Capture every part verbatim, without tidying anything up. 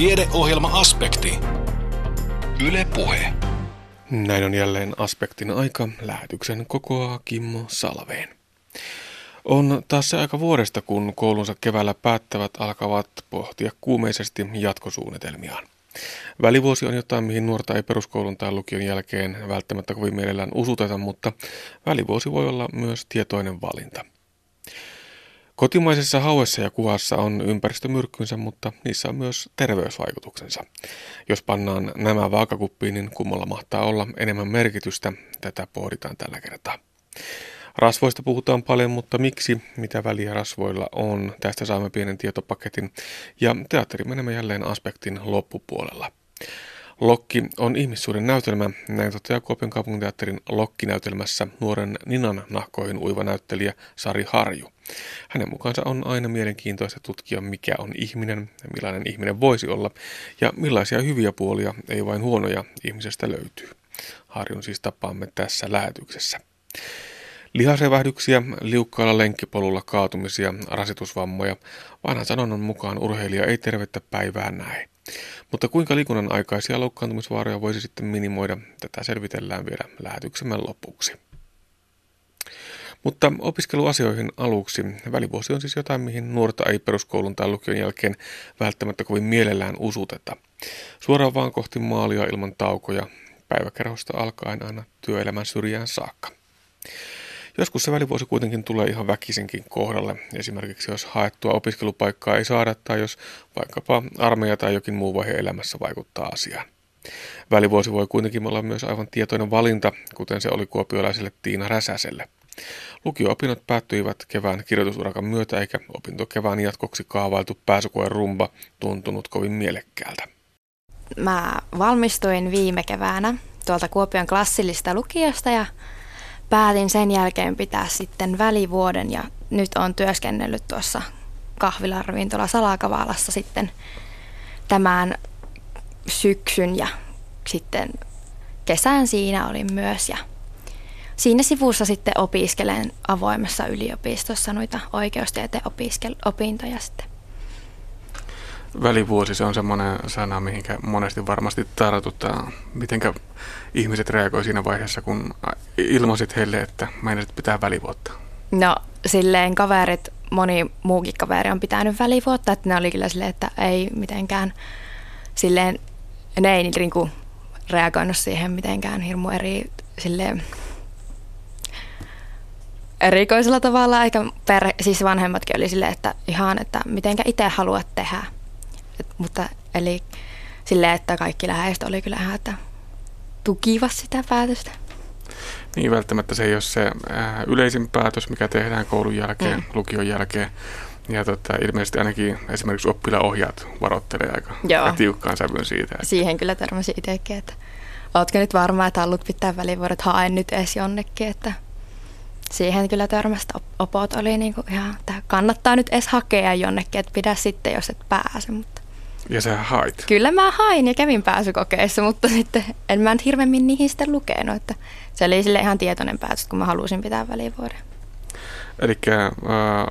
Tiedeohjelma Aspekti. Yle Puhe. Näin on jälleen Aspektin aika. Lähetyksen kokoaa Kimmo Salveen. On taas se aika vuodesta, kun koulunsa keväällä päättävät alkavat pohtia kuumeisesti jatkosuunnitelmiaan. Välivuosi on jotain, mihin nuorta ei peruskoulun tai lukion jälkeen välttämättä kovin mielellään usuteta, mutta välivuosi voi olla myös tietoinen valinta. Kotimaisessa hauessa ja kuvassa on ympäristömyrkkynsä, mutta niissä on myös terveysvaikutuksensa. Jos pannaan nämä vaakakuppiin, niin kummalla mahtaa olla enemmän merkitystä. Tätä pohditaan tällä kertaa. Rasvoista puhutaan paljon, mutta miksi, mitä väliä rasvoilla on? Tästä saamme pienen tietopaketin ja teatteri menemme jälleen Aspektin loppupuolella. Lokki on ihmissuuden näytelmä, näin toteaa Kuopion kaupunginteatterin Lokki-näytelmässä nuoren ninan nahkoihin uiva näyttelijä Sari Harju. Hänen mukaansa on aina mielenkiintoista tutkia, mikä on ihminen, millainen ihminen voisi olla ja millaisia hyviä puolia, ei vain huonoja, ihmisestä löytyy. Harjun siis tapaamme tässä lähetyksessä. Lihasevähdyksiä, liukkaalla lenkkipolulla kaatumisia, rasitusvammoja. Vanhan sanonnan mukaan urheilija ei tervettä päivää näe. Mutta kuinka liikunnan aikaisia loukkaantumisvaaroja voisi sitten minimoida, tätä selvitellään vielä lähetyksemme lopuksi. Mutta opiskeluasioihin aluksi. Välivuosi on siis jotain, mihin nuorta ei peruskoulun tai lukion jälkeen välttämättä kovin mielellään usuteta. Suoraan vaan kohti maalia ilman taukoja, päiväkerhosta alkaen aina työelämän syrjään saakka. Joskus se välivuosi kuitenkin tulee ihan väkisinkin kohdalle, esimerkiksi jos haettua opiskelupaikkaa ei saada tai jos vaikkapa armeija tai jokin muu vaihe elämässä vaikuttaa asiaan. Välivuosi voi kuitenkin olla myös aivan tietoinen valinta, kuten se oli kuopiolaiselle Tiina Räsäselle. Lukio-opinnot päättyivät kevään kirjoitusurakan myötä eikä opintokevään jatkoksi kaavailtu pääsykoen rumba tuntunut kovin mielekkäältä. Mä valmistuin viime keväänä tuolta Kuopion klassillista lukiosta ja päätin sen jälkeen pitää sitten välivuoden ja nyt olen työskennellyt tuossa kahvilaravintolassa Salakavalassa sitten tämän syksyn ja sitten kesän siinä olin myös. Ja siinä sivussa sitten opiskelen avoimessa yliopistossa noita oikeustieteen opintoja sitten. Välivuosi, se on semmoinen sana, mihinkä monesti varmasti tartutaan. Mitenkä ihmiset reagoivat siinä vaiheessa, kun ilmaisit heille, että meinasit pitää välivuotta? No silleen kaverit, moni muukin kaveri on pitänyt välivuotta, että ne oli kyllä silleen, että ei mitenkään silleen, ne ei niin kuin reagoinut siihen mitenkään hirmu eri silleen erikoisella tavalla, eikä perhe, siis vanhemmatkin oli silleen, että ihan, että mitenkä itse haluat tehdä. Mutta eli silleen, että kaikki läheiset oli kyllä ihan, että tukivat sitä päätöstä. Niin, välttämättä se ei ole se ää, yleisin päätös, mikä tehdään koulun jälkeen, mm. lukion jälkeen. Ja tota, ilmeisesti ainakin esimerkiksi oppilaanohjaat varoittelee aika, aika tiukkaan sävyyn siitä. Että siihen kyllä törmäsin itsekin, että ootko nyt varma, että haluat pitää välivuodet, haen nyt edes jonnekin, että siihen kyllä törmästä opot oli niin kuin ihan, että kannattaa nyt edes hakea jonnekin, että pidä sitten, jos et pääse. Mutta ja sä hait. Kyllä mä hain ja kävin pääsykokeissa, mutta sitten en mä nyt hirvemmin niihin sitten lukenut. Että se oli sille ihan tietoinen päätös, kun mä halusin pitää välivuoden. Eli äh,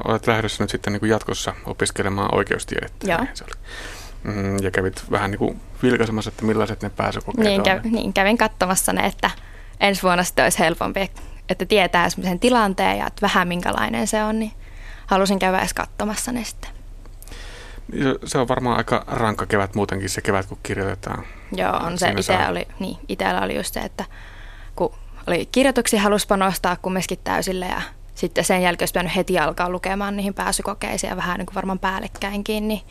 olet lähdössä nyt sitten niin kuin jatkossa opiskelemaan oikeustiedettä. Joo. Se oli. Mm, ja kävit vähän niin kuin vilkaisemassa, että millaiset ne pääsykokeet niin, on. Kä- niin, kävin katsomassa ne, että ensi vuonna sitten olisi helpompi, että tietää sen tilanteen ja että vähän minkälainen se on, niin halusin käydä edes katsomassa ne sitten. Se on varmaan aika rankka kevät muutenkin se kevät, kun kirjoitetaan. Joo, on se. Itse saa oli, niin, itsellä oli just se, että kun oli kirjoituksiin halusi panostaa kumminkin täysille ja sitten sen jälkeen olisi pitänyt heti alkaa lukemaan niihin pääsykokeisiin ja vähän niin kuin varmaan päällekkäinkin, niin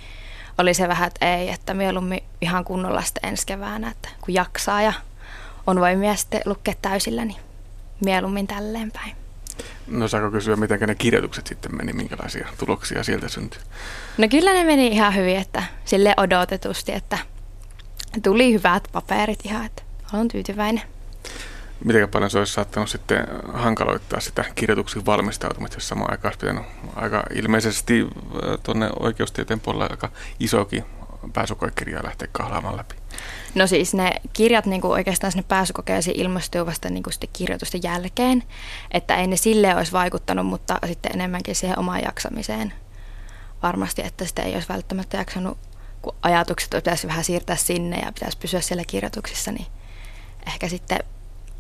oli se vähän, että ei, että mieluummin ihan kunnolla sitten ensi keväänä, että kun jaksaa ja on voimia sitten lukea täysillä, niin mieluummin tälleen päin. No saako kysyä, miten ne kirjoitukset sitten meni, minkälaisia tuloksia sieltä syntyi? No kyllä ne meni ihan hyvin, että sille odotetusti, että tuli hyvät paperit ihan, että olen tyytyväinen. Miten paljon se olisi saattanut sitten hankaloittaa sitä kirjoituksiin valmistautumista, jos samaan aikaan olisi pitänyt aika ilmeisesti tuonne oikeustieteen puolella aika isokin pääsykoekirjaa lähteä kahlaamaan läpi? No siis ne kirjat niin kuin oikeastaan sinne pääsykokeisiin ilmestyy vasta niin kuin sitten kirjoitusten jälkeen, että ei ne silleen olisi vaikuttanut, mutta sitten enemmänkin siihen omaan jaksamiseen varmasti, että sitä ei olisi välttämättä jaksanut kun ajatukset pitäisi vähän siirtää sinne ja pitäisi pysyä siellä kirjoituksissa, niin ehkä sitten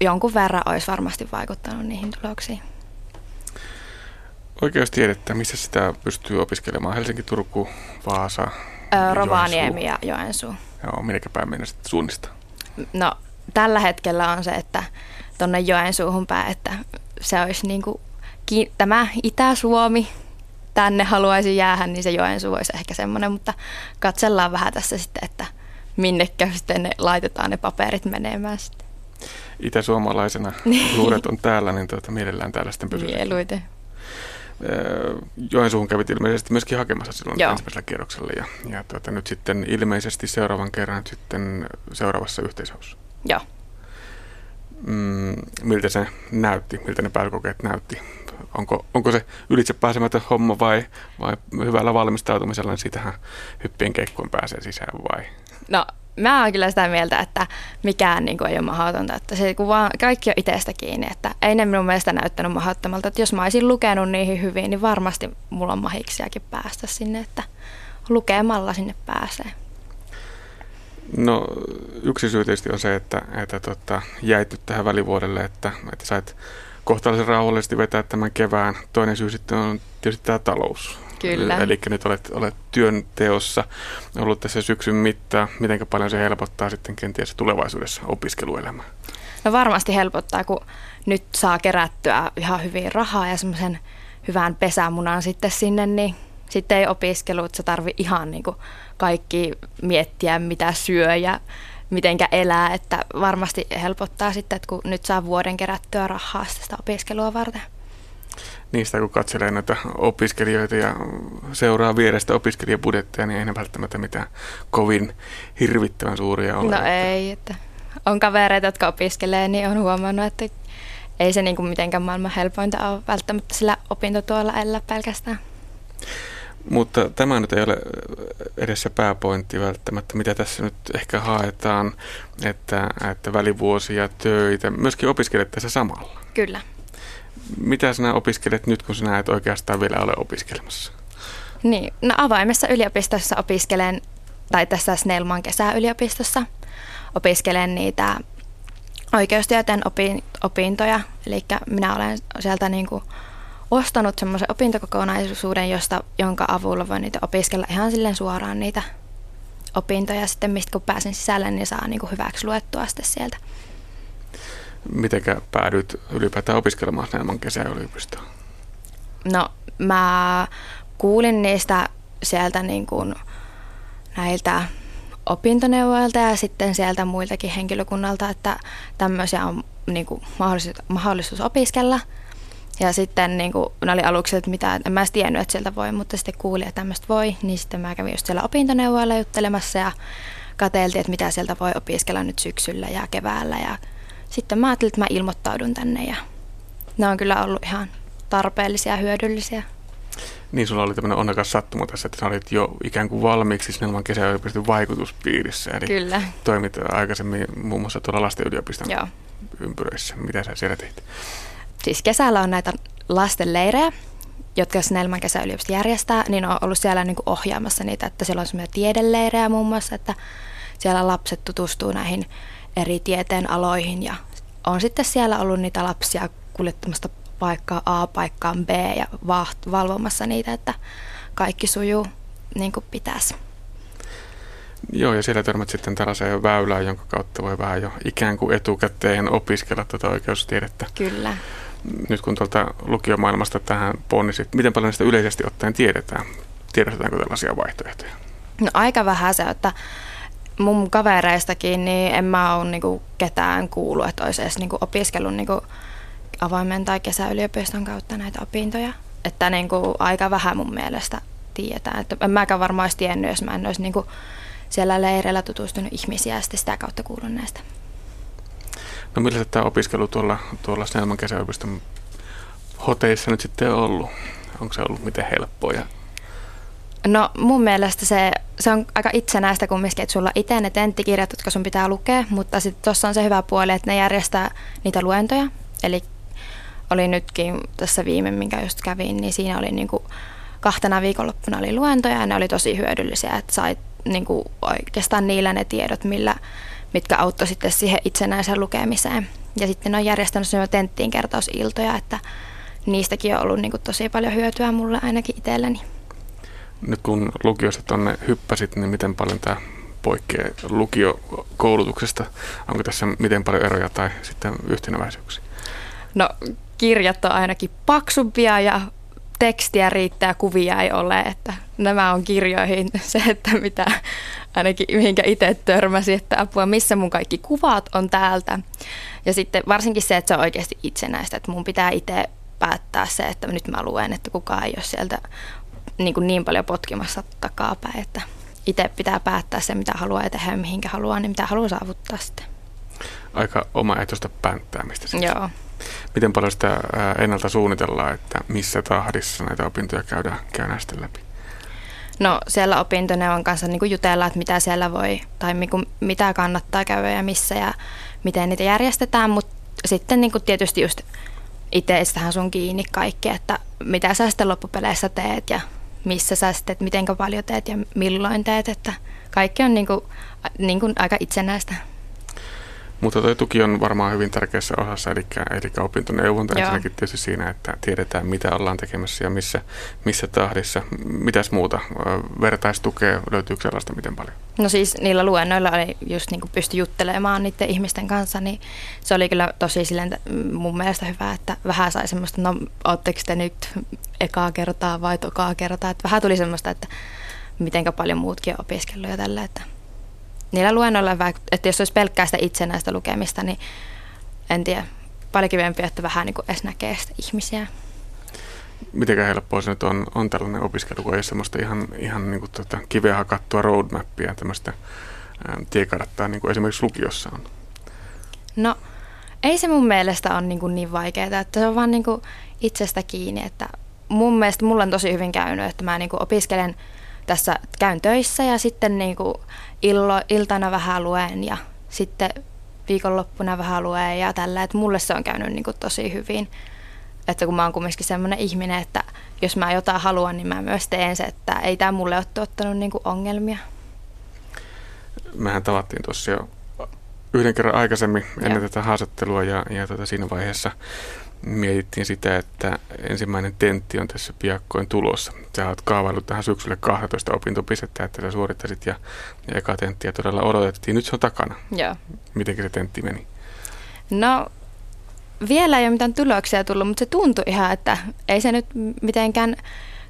jonkun verran olisi varmasti vaikuttanut niihin tuloksiin. Oikeustiedettä, missä sitä pystyy opiskelemaan? Helsinki, Turku, Vaasa, öö, Rovaniemi ja Joensuu. Joo, minäkä päin mennä sitten suunnistaa? No, tällä hetkellä on se, että tuonne Joensuuhun päin, että se olisi niin kuin ki- tämä Itä-Suomi, tänne haluaisin jäädä, niin se Joensuu olisi ehkä semmoinen, mutta katsellaan vähän tässä sitten, että minnekä sitten ne, laitetaan ne paperit menemään sitten. Itä-suomalaisena luuret on täällä, niin tuota, mielellään täällä sitten pysyy. Mieluiten. Joensuuhun kävit ilmeisesti myöskin hakemassa silloin Joo. ensimmäisellä kierroksella ja, ja tuota, nyt sitten ilmeisesti seuraavan kerran sitten seuraavassa yhteishaussa. Joo. Mm, miltä se näytti, miltä ne pääsykokeet näytti? Onko, onko se ylitse pääsemätön homma vai, vai hyvällä valmistautumisella, niin siitähän hyppien keikkuun pääsee sisään vai? No, mä oon kyllä sitä mieltä, että mikään niin kuin ei ole mahdotonta. Että se, kun vaan kaikki on itsestä kiinni. Että ei ne minun mielestä näyttänyt mahdottomalta. Että jos mä olisin lukenut niihin hyvin, niin varmasti mulla on mahiksiakin päästä sinne, että lukemalla sinne pääsee. No, yksi syy tietysti on se, että, että tota, jäit nyt tähän välivuodelle, että, että sait kohtalaisen rauhallisesti vetää tämän kevään. Toinen syy sitten on tietysti tämä talous. Kyllä. Eli nyt olet, olet työnteossa ollut tässä syksyn mittaan. Miten paljon se helpottaa sitten kenties tulevaisuudessa opiskeluelämää? No varmasti helpottaa, kun nyt saa kerättyä ihan hyvin rahaa ja semmoisen hyvän pesämunan sitten sinne, niin sitten ei opiskelu, että sä tarvii ihan niin kuin kaikki miettiä, mitä syö ja mitenkä elää. Että varmasti helpottaa sitten, että kun nyt saa vuoden kerättyä rahaa sitä opiskelua varten. Niistä kun katselee noita opiskelijoita ja seuraa vierestä opiskelijabudjetteja, niin ei ne välttämättä mitään kovin hirvittävän suuria ole. No ei, että on kavereita, jotka opiskelee, niin on huomannut, että ei se niin kuin mitenkään maailman helpointa ole välttämättä sillä opintotuolla elää pelkästään. Mutta tämä nyt ei ole edessä pääpointti välttämättä, mitä tässä nyt ehkä haetaan, että, että välivuosia, töitä, myöskin opiskelet tässä samalla. Kyllä. Mitä sinä opiskelet nyt, kun sinä et oikeastaan vielä ole opiskelemassa? Niin, no avaimessa yliopistossa opiskelen, tai tässä Snellman kesäyliopistossa opiskelen niitä oikeustieteen opin, opintoja. Eli minä olen sieltä niin kuin ostanut semmoisen opintokokonaisuuden, josta, jonka avulla voin niitä opiskella ihan silleen suoraan niitä opintoja. Sitten mistä kun pääsen sisälle, niin saa niin kuin hyväksi luettua sitten sieltä. Mitenkä päädyit ylipäätään opiskelemaan Snellman kesäyliopistoon? No, mä kuulin niistä sieltä niin kuin näiltä opintoneuvoilta ja sitten sieltä muiltakin henkilökunnalta, että tämmöisiä on niin kuin mahdollisuus, mahdollisuus opiskella. Ja sitten niin kuin, ne oli aluksi, että mitä, en mä edes tiennyt, että sieltä voi, mutta sitten kuulin, että tämmöistä voi. Niin sitten mä kävin just siellä opintoneuvoilla juttelemassa ja katseltiin, että mitä sieltä voi opiskella nyt syksyllä ja keväällä ja sitten mä ajattelin, että mä ilmoittaudun tänne ja ne on kyllä ollut ihan tarpeellisia ja hyödyllisiä. Niin, sulla oli tämmöinen onnekas sattuma tässä, että sä olit jo ikään kuin valmiiksi Snellman kesäyliopiston vaikutuspiirissä. Eli kyllä. Toimit aikaisemmin muun muassa tuolla lasten yliopiston Joo. ympyröissä. Mitä sä siellä teit? Siis kesällä on näitä lastenleirejä, jotka Snellman kesäyliopisto järjestää, niin on ollut siellä niin kuin ohjaamassa niitä, että siellä on semmoisia tiedeleirejä muun muassa, että siellä lapset tutustuu näihin eri tieteen aloihin ja on sitten siellä ollut niitä lapsia kuljettamasta paikkaa A paikkaan B ja vaht- valvomassa niitä, että kaikki sujuu niin kuin pitäisi. Joo, ja siellä törmät sitten tällaiseen väylään, jonka kautta voi vähän jo ikään kuin etukäteen opiskella tuota oikeustiedettä. Kyllä. Nyt kun tuolta lukiomaailmasta tähän ponnisit, miten paljon sitä yleisesti ottaen tiedetään? Tiedostetaanko tällaisia vaihtoehtoja? No aika vähän se, että mun kavereistakin niin en mä ole niinku ketään kuullut, että olisi edes niinku opiskellut niinku avoimen tai kesäyliopiston kautta näitä opintoja. Että niinku aika vähän mun mielestä tietää. Että en mäkään varmaan olisi tiennyt, jos mä en olisi niinku siellä leireillä tutustunut ihmisiä ja sitä kautta kuullut näistä. No millä tämä opiskelu tuolla, tuolla Snellman kesäyliopiston hoteissa nyt sitten on ollut? Onko se ollut miten helppoa? No mun mielestä se, se on aika itsenäistä kumminkin, että sulla on itse ne tenttikirjat, jotka sun pitää lukea, mutta sitten tuossa on se hyvä puoli, että ne järjestää niitä luentoja. Eli oli nytkin tässä viime, minkä just kävin, niin siinä oli niinku kahtena viikonloppuna oli luentoja ja ne oli tosi hyödyllisiä, että sait niin kuin oikeastaan niillä ne tiedot, millä, mitkä auttoi sitten siihen itsenäiseen lukemiseen. Ja sitten on järjestänyt semmoinen tenttiin kertausiltoja, että niistäkin on ollut niin kuin tosi paljon hyötyä mulle ainakin itselleni. Nyt kun lukiosta tuonne hyppäsit, niin miten paljon tämä poikkeaa lukiokoulutuksesta? Onko tässä miten paljon eroja tai sitten yhteneväisyyksiä? No kirjat on ainakin paksumpia ja tekstiä riittää, kuvia ei ole. Että nämä on kirjoihin se, että mitä ainakin mihinkä itse törmäsi, että apua, missä mun kaikki kuvat on täältä. Ja sitten varsinkin se, että se on oikeasti itsenäistä, että mun pitää itse päättää se, että nyt mä luen, että kukaan ei ole sieltä niin, kuin niin paljon potkimassa takapäin, että itse pitää päättää se, mitä haluaa ja tehdä, mihinkä haluaa, niin mitä haluaa saavuttaa sitten. Aika omaehtoista pänttäämistä sitten. Joo. Miten paljon sitä ennalta suunnitellaan, että missä tahdissa näitä opintoja käydään, käydään sitten läpi? No siellä opintoneuvon kanssa niin kuin jutellaan, että mitä siellä voi tai niin kuin, mitä kannattaa käydä ja missä ja miten niitä järjestetään, mutta sitten niin kuin tietysti just itsestähän sun kiinni kaikki, että mitä sä sitten loppupeleissä teet ja missä sä sitten, että miten paljon teet ja milloin teet, että kaikki on niin kuin, niin kuin aika itsenäistä. Mutta tuo tuki on varmaan hyvin tärkeässä osassa, eli, eli opintoneuvonta ensinnäkin tietysti siinä, että tiedetään mitä ollaan tekemässä ja missä, missä tahdissa. Mitäs muuta? Vertaistukea, löytyykö sellaista miten paljon? No siis niillä luennoilla oli just niin kuin pysty juttelemaan niiden ihmisten kanssa, niin se oli kyllä tosi silleen mun mielestä hyvä, että vähän sai semmoista, no ootteko te nyt ekaa kertaa vai tokaa kertaa, että vähän tuli semmoista, että mitenkä paljon muutkin on opiskellut ja tällä, että niillä luennoilla, että jos olisi pelkkää sitä itsenäistä lukemista, niin en tiedä, paljon kivempi, että vähän niin kuin edes näkee sitä ihmisiä. Mitenkä helppoa se nyt on, on tällainen opiskelu, kun ei ole semmoista ihan, ihan niin kuin tuota, kiveen hakattua roadmappia, tämmöistä ää, tiekarttaa, niin kuin esimerkiksi lukiossa on? No, ei se mun mielestä ole niin, niin vaikeaa, että se on vaan niin kuin itsestä kiinni. Että mun mielestä mulla on tosi hyvin käynyt, että mä niin kuin opiskelen tässä, käyn töissä ja sitten niin kuin Illo, iltana vähän luen ja sitten viikonloppuna vähän luen ja tällä, että mulle se on käynyt niin kuin tosi hyvin, että kun mä oon kumminkin semmoinen ihminen, että jos mä jotain haluan, niin mä myös teen se, että ei tää mulle ole tuottanut niin kuin ongelmia. Mehän tavattiin tuossa jo yhden kerran aikaisemmin ennen Joo. tätä haastattelua ja, ja tota siinä vaiheessa mietittiin sitä, että ensimmäinen tentti on tässä piakkoin tulossa. Sä oot kaavaillut tähän syksylle kaksitoista opintopistettä, että sä suorittasit ja, ja eka tenttiä todella odotettiin. Nyt se on takana. Joo. Mitenkin se tentti meni? No vielä ei ole mitään tuloksia tullut, mutta se tuntui ihan, että ei se nyt mitenkään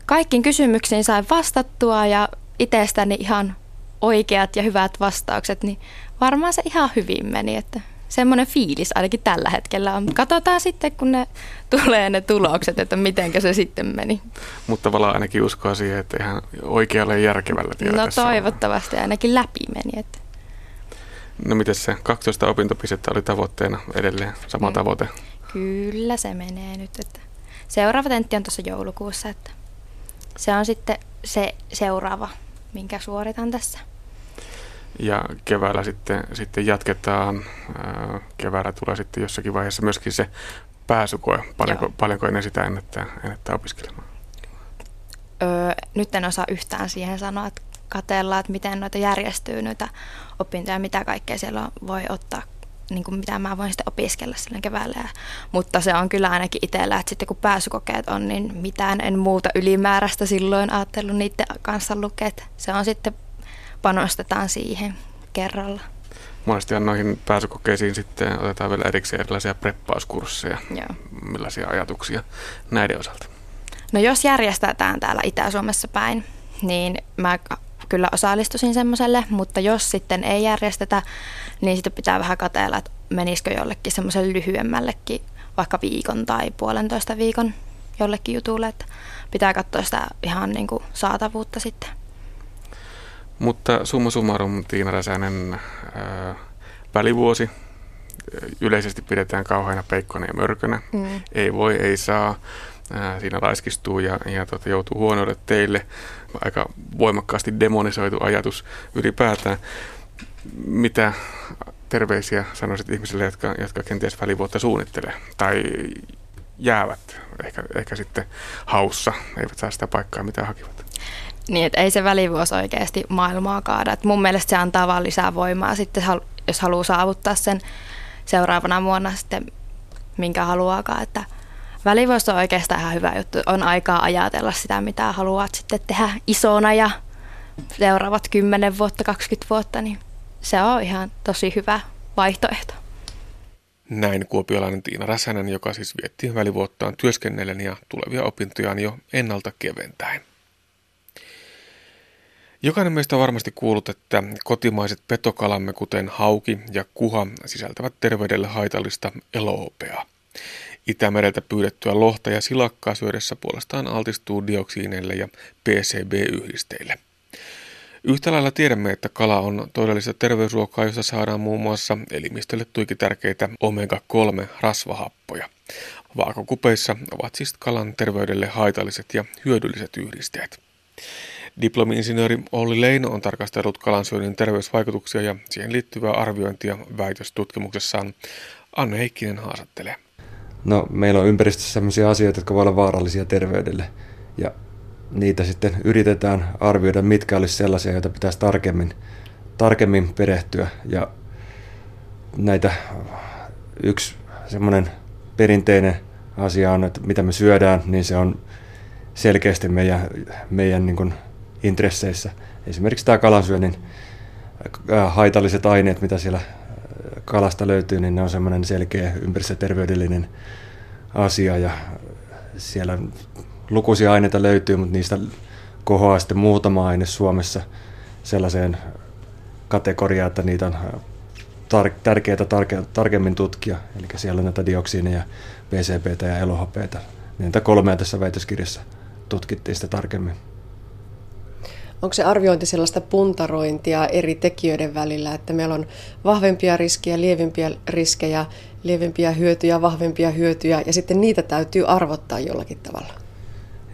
kaikkiin kysymyksiin sai vastattua ja itsestäni ihan oikeat ja hyvät vastaukset, niin varmaan se ihan hyvin meni, että semmoinen fiilis ainakin tällä hetkellä on. Katsotaan sitten, kun ne tulee ne tulokset, että mitenkä se sitten meni. Mutta tavallaan ainakin uskoa siihen, että ihan oikealla ja järkevällä tiellä. No toivottavasti on. Ainakin läpi meni. Että. No miten se kaksitoista opintopistettä oli tavoitteena edelleen? Sama mm. tavoite? Kyllä se menee nyt. Että. Seuraava tentti on tuossa joulukuussa. Että se on sitten se seuraava, minkä suoritan tässä. Ja keväällä sitten, sitten jatketaan. Keväällä tulee sitten jossakin vaiheessa myöskin se pääsykoe. Paljonko, paljonko ennen sitä ennättää, ennättää opiskelemaan? Öö, nyt en osaa yhtään siihen sanoa, että katsellaan, että miten noita järjestyy noita opintoja, mitä kaikkea siellä voi ottaa, niin kuin mitä mä voin sitten opiskella silloin keväällä. Mutta se on kyllä ainakin itsellä, että sitten kun pääsykokeet on, niin mitään en muuta ylimääräistä silloin ajatellut niiden kanssa lukea. Se on sitten panostetaan siihen kerralla. Monestihan noihin pääsykokeisiin sitten otetaan vielä erikseen erilaisia preppauskursseja. Joo. Millaisia ajatuksia näiden osalta? No jos järjestetään täällä Itä-Suomessa päin, niin mä kyllä osallistuisin semmoiselle, mutta jos sitten ei järjestetä, niin sitten pitää vähän katsella, että menisikö jollekin semmoiselle lyhyemmällekin, vaikka viikon tai puolentoista viikon jollekin jutulle, että pitää katsoa sitä ihan niin kuin saatavuutta sitten. Mutta summa summarum, Tiina Räsänen, ää, välivuosi yleisesti pidetään kauheana peikkona ja mörkönä. Mm. Ei voi, ei saa. Ää, siinä laiskistuu ja, ja tota, joutuu huonoille teille. Aika voimakkaasti demonisoitu ajatus ylipäätään. Mitä terveisiä sanoisit ihmisille, jotka, jotka kenties välivuotta suunnittelee tai jäävät ehkä, ehkä sitten haussa, eivät saa sitä paikkaa, mitä hakivat? Niin, että ei se välivuosi oikeasti maailmaa kaada. Et mun mielestä se antaa vaan lisää voimaa, sitten, jos haluaa saavuttaa sen seuraavana vuonna sitten, minkä haluaakaan. Että välivuosi on oikeastaan ihan hyvä juttu. On aikaa ajatella sitä, mitä haluat sitten tehdä isona ja seuraavat kymmenen vuotta, kaksikymmentä vuotta, niin se on ihan tosi hyvä vaihtoehto. Näin kuopiolainen Tiina Räsänen, joka siis vietti välivuottaan työskennellen ja tulevia opintojaan jo ennalta keventäen. Jokainen meistä on varmasti kuullut, että kotimaiset petokalamme, kuten hauki ja kuha, sisältävät terveydelle haitallista elohopeaa. Itämereltä pyydettyä lohta ja silakkaa syödessä puolestaan altistuu dioksiineille ja P C B-yhdisteille. Yhtä lailla tiedämme, että kala on todellista terveysruokaa, jossa saadaan muun muassa elimistölle tuiki tärkeitä omega kolme -rasvahappoja. Vaakokupeissa ovat siis kalan terveydelle haitalliset ja hyödylliset yhdisteet. Diplomi-insinööri Olli Leino on tarkastellut kalansyönnin terveysvaikutuksia ja siihen liittyvää arviointia väitöstutkimuksessaan. Anne Heikkinen haastattelee. No, meillä on ympäristössä sellaisia asioita, jotka voivat olla vaarallisia terveydelle. Ja niitä sitten yritetään arvioida, mitkä olisi sellaisia, joita pitäisi tarkemmin, tarkemmin perehtyä. Ja näitä yksi semmoinen perinteinen asia on, että mitä me syödään, niin se on selkeästi meidän, meidän niin kuin intresseissä. Esimerkiksi tämä kalansyönnin haitalliset aineet, mitä siellä kalasta löytyy, niin ne on semmoinen selkeä ympäristöterveydellinen asia. Ja siellä lukuisia aineita löytyy, mutta niistä kohoaa sitten muutama aine Suomessa sellaiseen kategoriaan, että niitä on tar- tärkeää tarke- tarkemmin tutkia. Eli siellä on näitä dioksiineja, P C B:tä ja elohopeita. Niitä kolmea tässä väitöskirjassa tutkittiin sitä tarkemmin. Onko se arviointi sellaista puntarointia eri tekijöiden välillä, että meillä on vahvempia riskejä, lievempiä riskejä, lievempiä hyötyjä, vahvempia hyötyjä, ja sitten niitä täytyy arvottaa jollakin tavalla?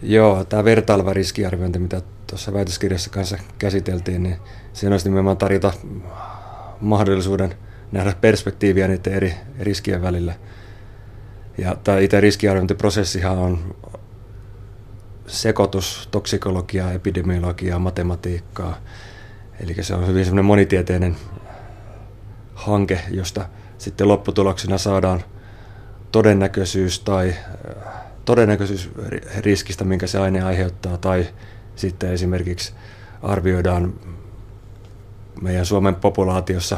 Joo, tämä vertaileva riskiarviointi, mitä tuossa väitöskirjassa kanssa käsiteltiin, niin siinä olisi nimenomaan tarjota mahdollisuuden nähdä perspektiiviä niiden eri riskien välillä. Ja tämä itse riskiarviointiprosessihan on sekoitus toksikologiaa, epidemiologiaa, matematiikkaa. Eli se on hyvin semmoinen monitieteinen hanke, josta sitten lopputuloksena saadaan todennäköisyys tai todennäköisyys riskistä, minkä se aine aiheuttaa, tai sitten esimerkiksi arvioidaan meidän Suomen populaatiossa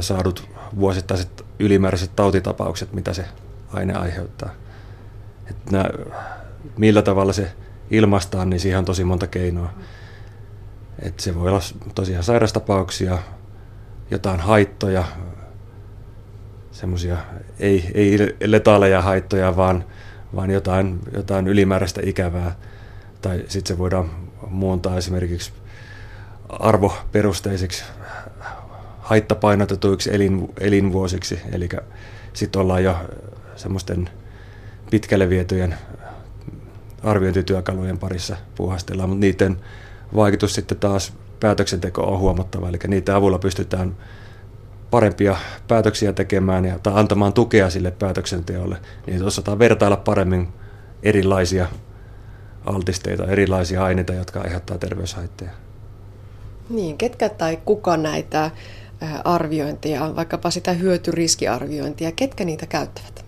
saadut vuosittaiset ylimääräiset tautitapaukset, mitä se aine aiheuttaa. Että nää, millä tavalla se ilmaistaan, niin siihen on tosi monta keinoa. Että se voi olla tosiaan sairastapauksia, jotain haittoja, semmoisia ei, ei letaaleja haittoja, vaan, vaan jotain, jotain ylimääräistä ikävää. Tai sitten se voidaan muuntaa esimerkiksi arvoperusteisiksi haittapainotetuiksi elin, elinvuosiksi, eli sitten ollaan jo semmoisten pitkälle vietyjen arviointityökalujen parissa puuhastellaan, mutta niiden vaikutus sitten taas päätöksentekoon on huomattava, eli niiden avulla pystytään parempia päätöksiä tekemään ja, tai antamaan tukea sille päätöksenteolle, niin osataan vertailla paremmin erilaisia altisteita, erilaisia aineita, jotka aiheuttaa terveyshaitteja. Niin, ketkä tai kuka näitä arviointia, vaikkapa sitä hyötyriskiarviointia, ketkä niitä käyttävät?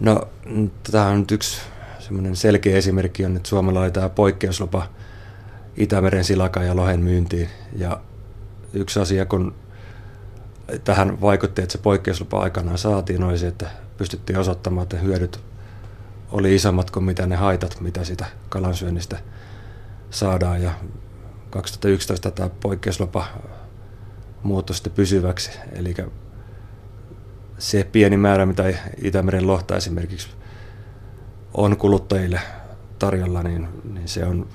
No, tämä on nyt yksi semmoinen selkeä esimerkki on, että Suomella oli tämä poikkeuslupa Itämeren silakan ja lohen myyntiin. Ja yksi asia, kun tähän vaikutti, että se poikkeuslupa aikanaan saatiin, oli se, että pystyttiin osoittamaan, että hyödyt oli isommat kuin mitä ne haitat, mitä sitä kalansyönnistä saadaan. Ja kaksituhattayksitoista tämä poikkeuslupa muuttui sitten pysyväksi, eli se pieni määrä, mitä Itämeren lohta esimerkiksi on kuluttajille tarjolla, niin, niin se on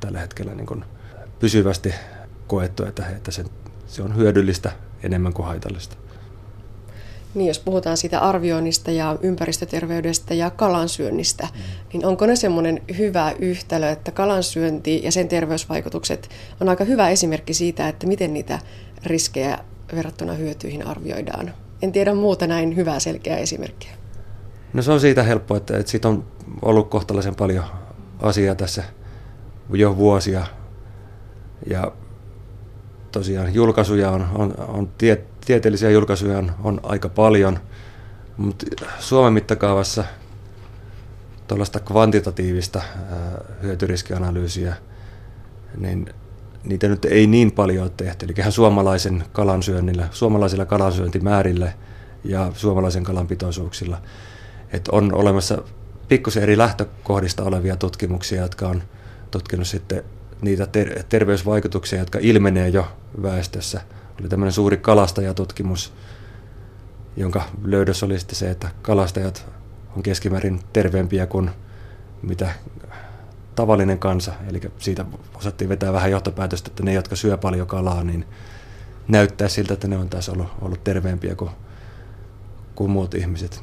tällä hetkellä niin kuin pysyvästi koettu, että, että se, se on hyödyllistä enemmän kuin haitallista. Niin, jos puhutaan siitä arvioinnista ja ympäristöterveydestä ja kalansyönnistä, mm. niin onko ne semmoinen hyvä yhtälö, että kalansyönti ja sen terveysvaikutukset on aika hyvä esimerkki siitä, että miten niitä riskejä verrattuna hyötyihin arvioidaan? En tiedä muuta näin hyvää selkeää esimerkkiä. No, se on siitä helppoa, että, että siitä on ollut kohtalaisen paljon asiaa tässä jo vuosia. Ja tosiaan julkaisuja on, on, on tie, tieteellisiä julkaisuja on, on aika paljon, mutta Suomen mittakaavassa tuollaista kvantitatiivista ää, hyötyriskianalyysiä, niin niitä nyt ei niin paljon tehty. Eli ihan suomalaisen kalansyönnillä, suomalaisilla kalansyöntimäärillä ja suomalaisen kalanpitoisuuksilla. Et on olemassa pikkusen eri lähtökohdista olevia tutkimuksia, jotka on tutkinut sitten niitä ter- terveysvaikutuksia, jotka ilmenee jo väestössä. Oli tämmöinen suuri kalastajatutkimus, jonka löydös oli sitten se, että kalastajat on keskimäärin terveempiä kuin mitä tavallinen kansa. Eli siitä osattiin vetää vähän johtopäätöstä, että ne, jotka syö paljon kalaa, niin näyttää siltä, että ne on taas ollut, ollut terveempiä kuin, kuin muut ihmiset.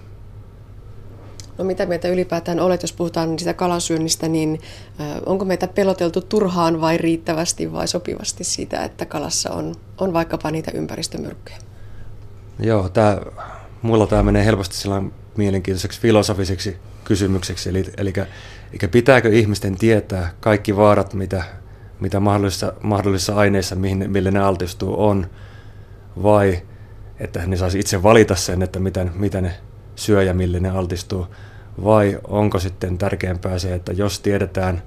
No mitä meitä ylipäätään olet, jos puhutaan siitä kalansyönnistä, niin onko meitä peloteltu turhaan vai riittävästi vai sopivasti siitä, että kalassa on, on vaikkapa niitä ympäristömyrkkyjä? Joo, tää, mulla tämä menee helposti sellainen mielenkiintoiseksi filosofiseksi kysymykseksi, eli, eli, eli pitääkö ihmisten tietää kaikki vaarat, mitä, mitä mahdollisissa, mahdollisissa aineissa, mihin, mille ne altistuu, on, vai että ne saisi itse valita sen, että mitä, mitä ne syö ja mille ne altistuu, vai onko sitten tärkeämpää se, että jos tiedetään,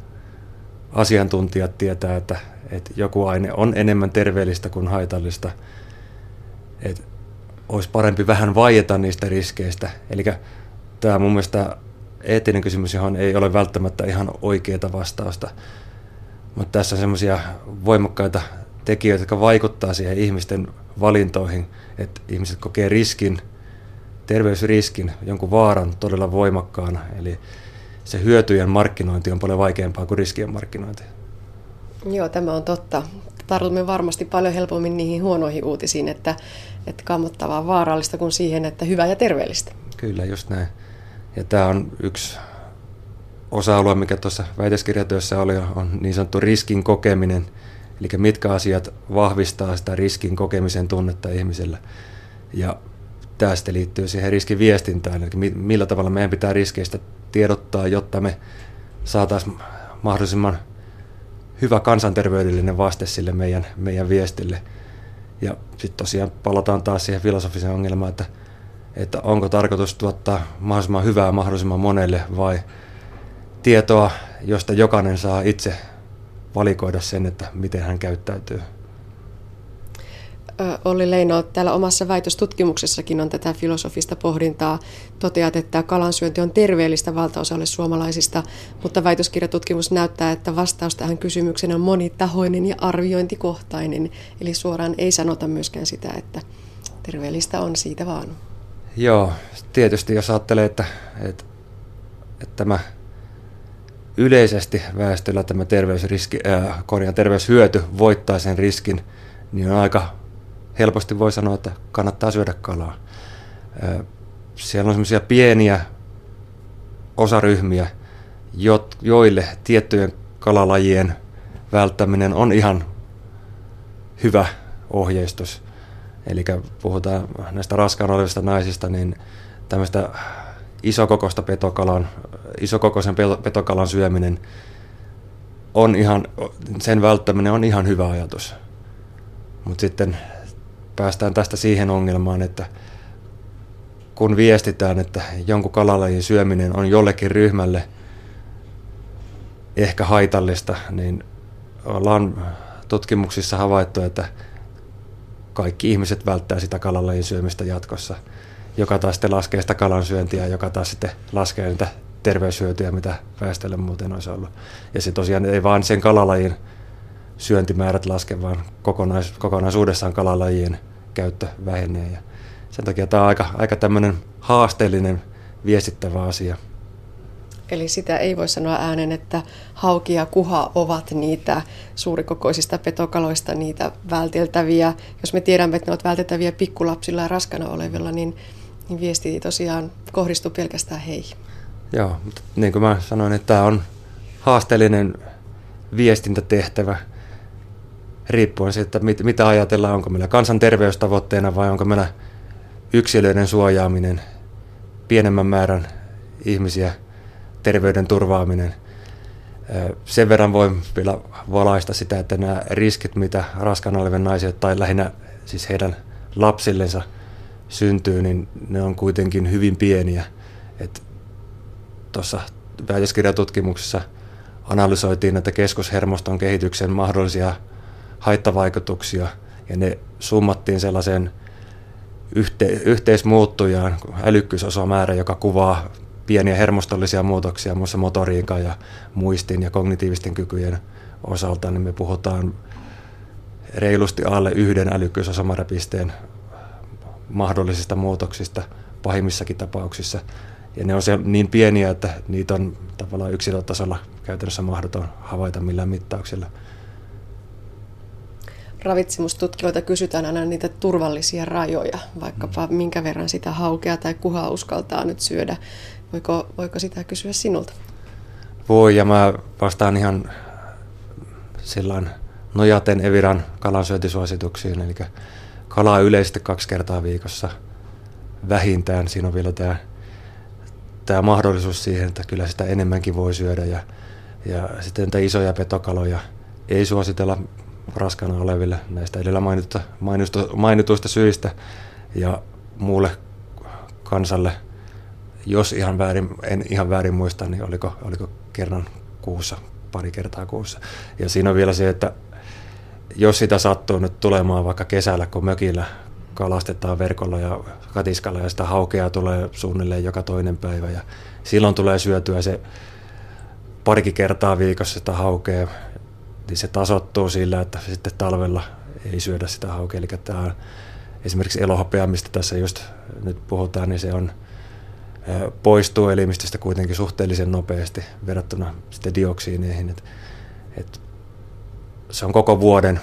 asiantuntijat tietää, että, että joku aine on enemmän terveellistä kuin haitallista, että olisi parempi vähän vaieta niistä riskeistä. Eli tämä on mun mielestä eettinen kysymys, johon ei ole välttämättä ihan oikeaa vastausta. Mutta tässä on semmoisia voimakkaita tekijöitä, jotka vaikuttaa siihen ihmisten valintoihin, että ihmiset kokee riskin, terveysriskin, jonkun vaaran todella voimakkaana. Eli se hyötyjen markkinointi on paljon vaikeampaa kuin riskien markkinointi. Joo, tämä on totta. Tartumme varmasti paljon helpommin niihin huonoihin uutisiin, että, että kammottavaa vaarallista kuin siihen, että hyvää ja terveellistä. Kyllä, just näin. Ja tämä on yksi osa-alue, mikä tuossa väitöskirjatyössä oli, on niin sanottu riskin kokeminen. Eli mitkä asiat vahvistaa sitä riskin kokemisen tunnetta ihmisellä. Ja tämä sitten liittyy siihen riskiviestintään, eli millä tavalla meidän pitää riskeistä tiedottaa, jotta me saataisiin mahdollisimman hyvä kansanterveydellinen vaste sille meidän, meidän viestille. Ja sitten tosiaan palataan taas siihen filosofiseen ongelmaan, että, että onko tarkoitus tuottaa mahdollisimman hyvää mahdollisimman monelle vai tietoa, josta jokainen saa itse valikoida sen, että miten hän käyttäytyy. Olli Leino, täällä omassa väitöstutkimuksessakin on tätä filosofista pohdintaa. Toteat, että kalansyönti on terveellistä valtaosalle suomalaisista, mutta väitöskirjatutkimus näyttää, että vastaus tähän kysymykseen on monitahoinen ja arviointikohtainen. Eli suoraan ei sanota myöskään sitä, että terveellistä on siitä vaan. Joo, tietysti jos ajattelee, että, että, että tämä yleisesti väestöllä tämä terveysriski, äh, korjaan, terveyshyöty voittaa sen riskin, niin on aika helposti voi sanoa, että kannattaa syödä kalaa. Siellä on semmoisia pieniä osaryhmiä, joille tiettyjen kalalajien välttäminen on ihan hyvä ohjeistus. Eli puhutaan näistä raskaana olevista naisista, niin tämmöistä isokokoista petokalan, isokokoisen petokalan syöminen on ihan, sen välttäminen on ihan hyvä ajatus. Mutta sitten päästään tästä siihen ongelmaan, että kun viestitään, että jonkun kalalajin syöminen on jollekin ryhmälle ehkä haitallista, niin ollaan tutkimuksissa havaittu, että kaikki ihmiset välttää sitä kalalajin syömistä jatkossa, joka taas sitten laskee sitä kalansyöntiä, joka taas sitten laskee niitä terveyshyötyjä, mitä väestölle muuten olisi ollut. Ja se tosiaan ei vaan sen kalalajin syöntimäärät laske, vaan kokonais, kokonaisuudessaan kalalajien käyttö vähenee. Ja sen takia tämä on aika, aika tämmöinen haasteellinen viestittävä asia. Eli sitä ei voi sanoa äänen, että hauki ja kuha ovat niitä suurikokoisista petokaloista niitä välteltäviä. Jos me tiedämme, että ne ovat välteltäviä pikkulapsilla ja raskana olevilla, niin, niin viesti tosiaan kohdistuu pelkästään heihin. Joo, mutta niin kuin mä sanoin, että tämä on haasteellinen viestintätehtävä. Riippuen siitä, mit, mitä ajatellaan, onko meillä kansanterveystavoitteena vai onko meillä yksilöiden suojaaminen, pienemmän määrän ihmisiä, terveyden turvaaminen. Sen verran voin vielä valaista sitä, että nämä riskit, mitä raskaana olevien naisille tai lähinnä siis heidän lapsillensa syntyy, niin ne on kuitenkin hyvin pieniä. Tuossa väitöskirjatutkimuksessa analysoitiin näitä keskushermoston kehityksen mahdollisia haittavaikutuksia ja ne summattiin sellaiseen yhte- yhteismuuttujaan, älykkyysosamäärä, joka kuvaa pieniä hermostollisia muutoksia muun muassa motoriikan ja muistin ja kognitiivisten kykyjen osalta, niin me puhutaan reilusti alle yhden älykkyysosamääräpisteen mahdollisista muutoksista pahimmissakin tapauksissa. Ja ne on niin pieniä, että niitä on tavallaan yksilötasolla käytännössä mahdoton havaita millään mittauksilla. Ravitsemustutkijoilta kysytään aina niitä turvallisia rajoja, vaikkapa mm. minkä verran sitä haukea tai kuhaa uskaltaa nyt syödä. Voiko, voiko sitä kysyä sinulta? Voi, ja mä vastaan ihan sillain nojaten Eviran kalansyöntisuosituksiin, eli kalaa yleisesti kaksi kertaa viikossa vähintään. Siinä on vielä tämä, tämä mahdollisuus siihen, että kyllä sitä enemmänkin voi syödä, ja, ja sitten niitä isoja petokaloja ei suositella raskana oleville näistä edellä mainituista syistä, ja muulle kansalle, jos ihan väärin, en ihan väärin muista, niin oliko, oliko kerran kuussa, pari kertaa kuussa. Ja siinä on vielä se, että jos sitä sattuu nyt tulemaan vaikka kesällä, kun mökillä kalastetaan verkolla ja katiskalla ja sitä haukea tulee suunnilleen joka toinen päivä, ja silloin tulee syötyä se parikin kertaa viikossa sitä haukea, niin se tasoittuu sillä, että sitten talvella ei syödä sitä haukea. Eli tämä on esimerkiksi elohapea, mistä tässä just nyt puhutaan, niin se on, poistuu elimistöstä kuitenkin suhteellisen nopeasti verrattuna sitten dioksiineihin. Et, et se on koko vuoden,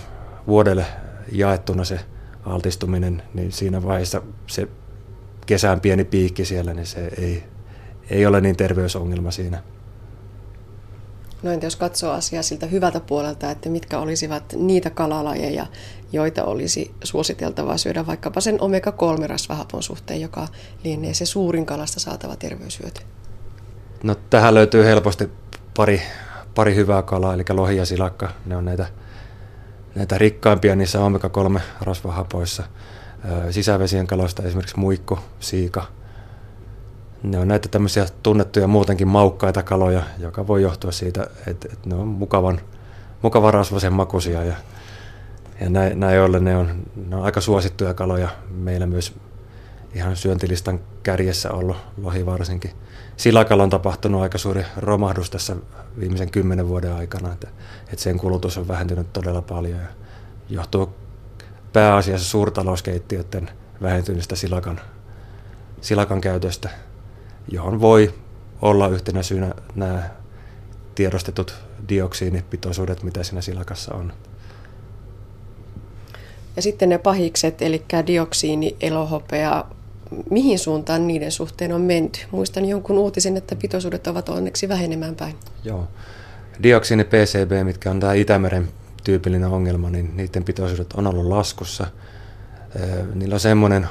vuodelle jaettuna se altistuminen, niin siinä vaiheessa se kesän pieni piikki siellä, niin se ei, ei ole niin terveysongelma siinä. No entä jos katsoo asiaa siltä hyvältä puolelta, että mitkä olisivat niitä kalalajeja, joita olisi suositeltavaa syödä vaikkapa sen omega kolme rasvahapon suhteen, joka lienee se suurin kalasta saatava terveyshyöty? No tähän löytyy helposti pari, pari hyvää kalaa, eli lohi ja silakka. Ne on näitä, näitä rikkaimpia niissä omega kolme rasvahapoissa. Sisävesien kaloista esimerkiksi muikku, siika. Ne on näitä tämmöisiä tunnettuja muutenkin maukkaita kaloja, joka voi johtua siitä, että, että ne on mukavan, mukavan rasvaisen makuisia. Ja, ja näin, näin ollen ne on, ne on aika suosittuja kaloja. Meillä myös ihan syöntilistan kärjessä ollut lohi varsinkin. Silakalla on tapahtunut aika suuri romahdus tässä viimeisen kymmenen vuoden aikana. Että, että sen kulutus on vähentynyt todella paljon ja johtuu pääasiassa suurtalouskeittiöiden vähentyneestä silakan, silakan käytöstä, johon voi olla yhtenä syynä nämä tiedostetut dioksiinipitoisuudet, mitä siinä silakassa on. Ja sitten ne pahikset, eli dioksiini, elohopea, mihin suuntaan niiden suhteen on menty? Muistan jonkun uutisen, että pitoisuudet ovat onneksi vähenemään päin. Joo. Dioksiini, P C B, mitkä on tämä Itämeren tyypillinen ongelma, niin niiden pitoisuudet on ollut laskussa. Niillä on semmoinen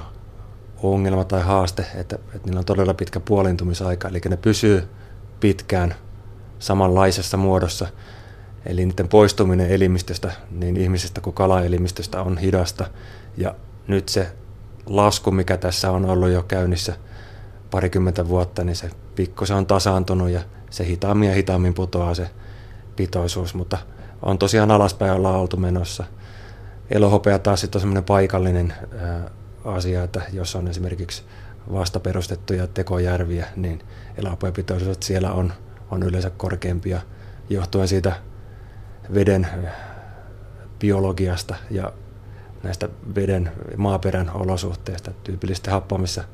ongelma tai haaste, että, että niillä on todella pitkä puolintumisaika, eli ne pysyy pitkään samanlaisessa muodossa. Eli niiden poistuminen elimistöstä, niin ihmisestä kuin kalaelimistöstä, on hidasta. Ja nyt se lasku, mikä tässä on ollut jo käynnissä parikymmentä vuotta, niin se pikkusen on tasaantunut ja se hitaammin ja hitaammin putoaa se pitoisuus, mutta on tosiaan alaspäin ollaan oltu menossa. Elohopea taas sitten on semmoinen paikallinen asia, että jos on esimerkiksi vasta perustettuja tekojärviä, niin elohopea-pitoisuudet siellä on, on yleensä korkeampia johtuen siitä veden biologiasta ja näistä veden maaperän olosuhteista. Tyypillisesti happamissa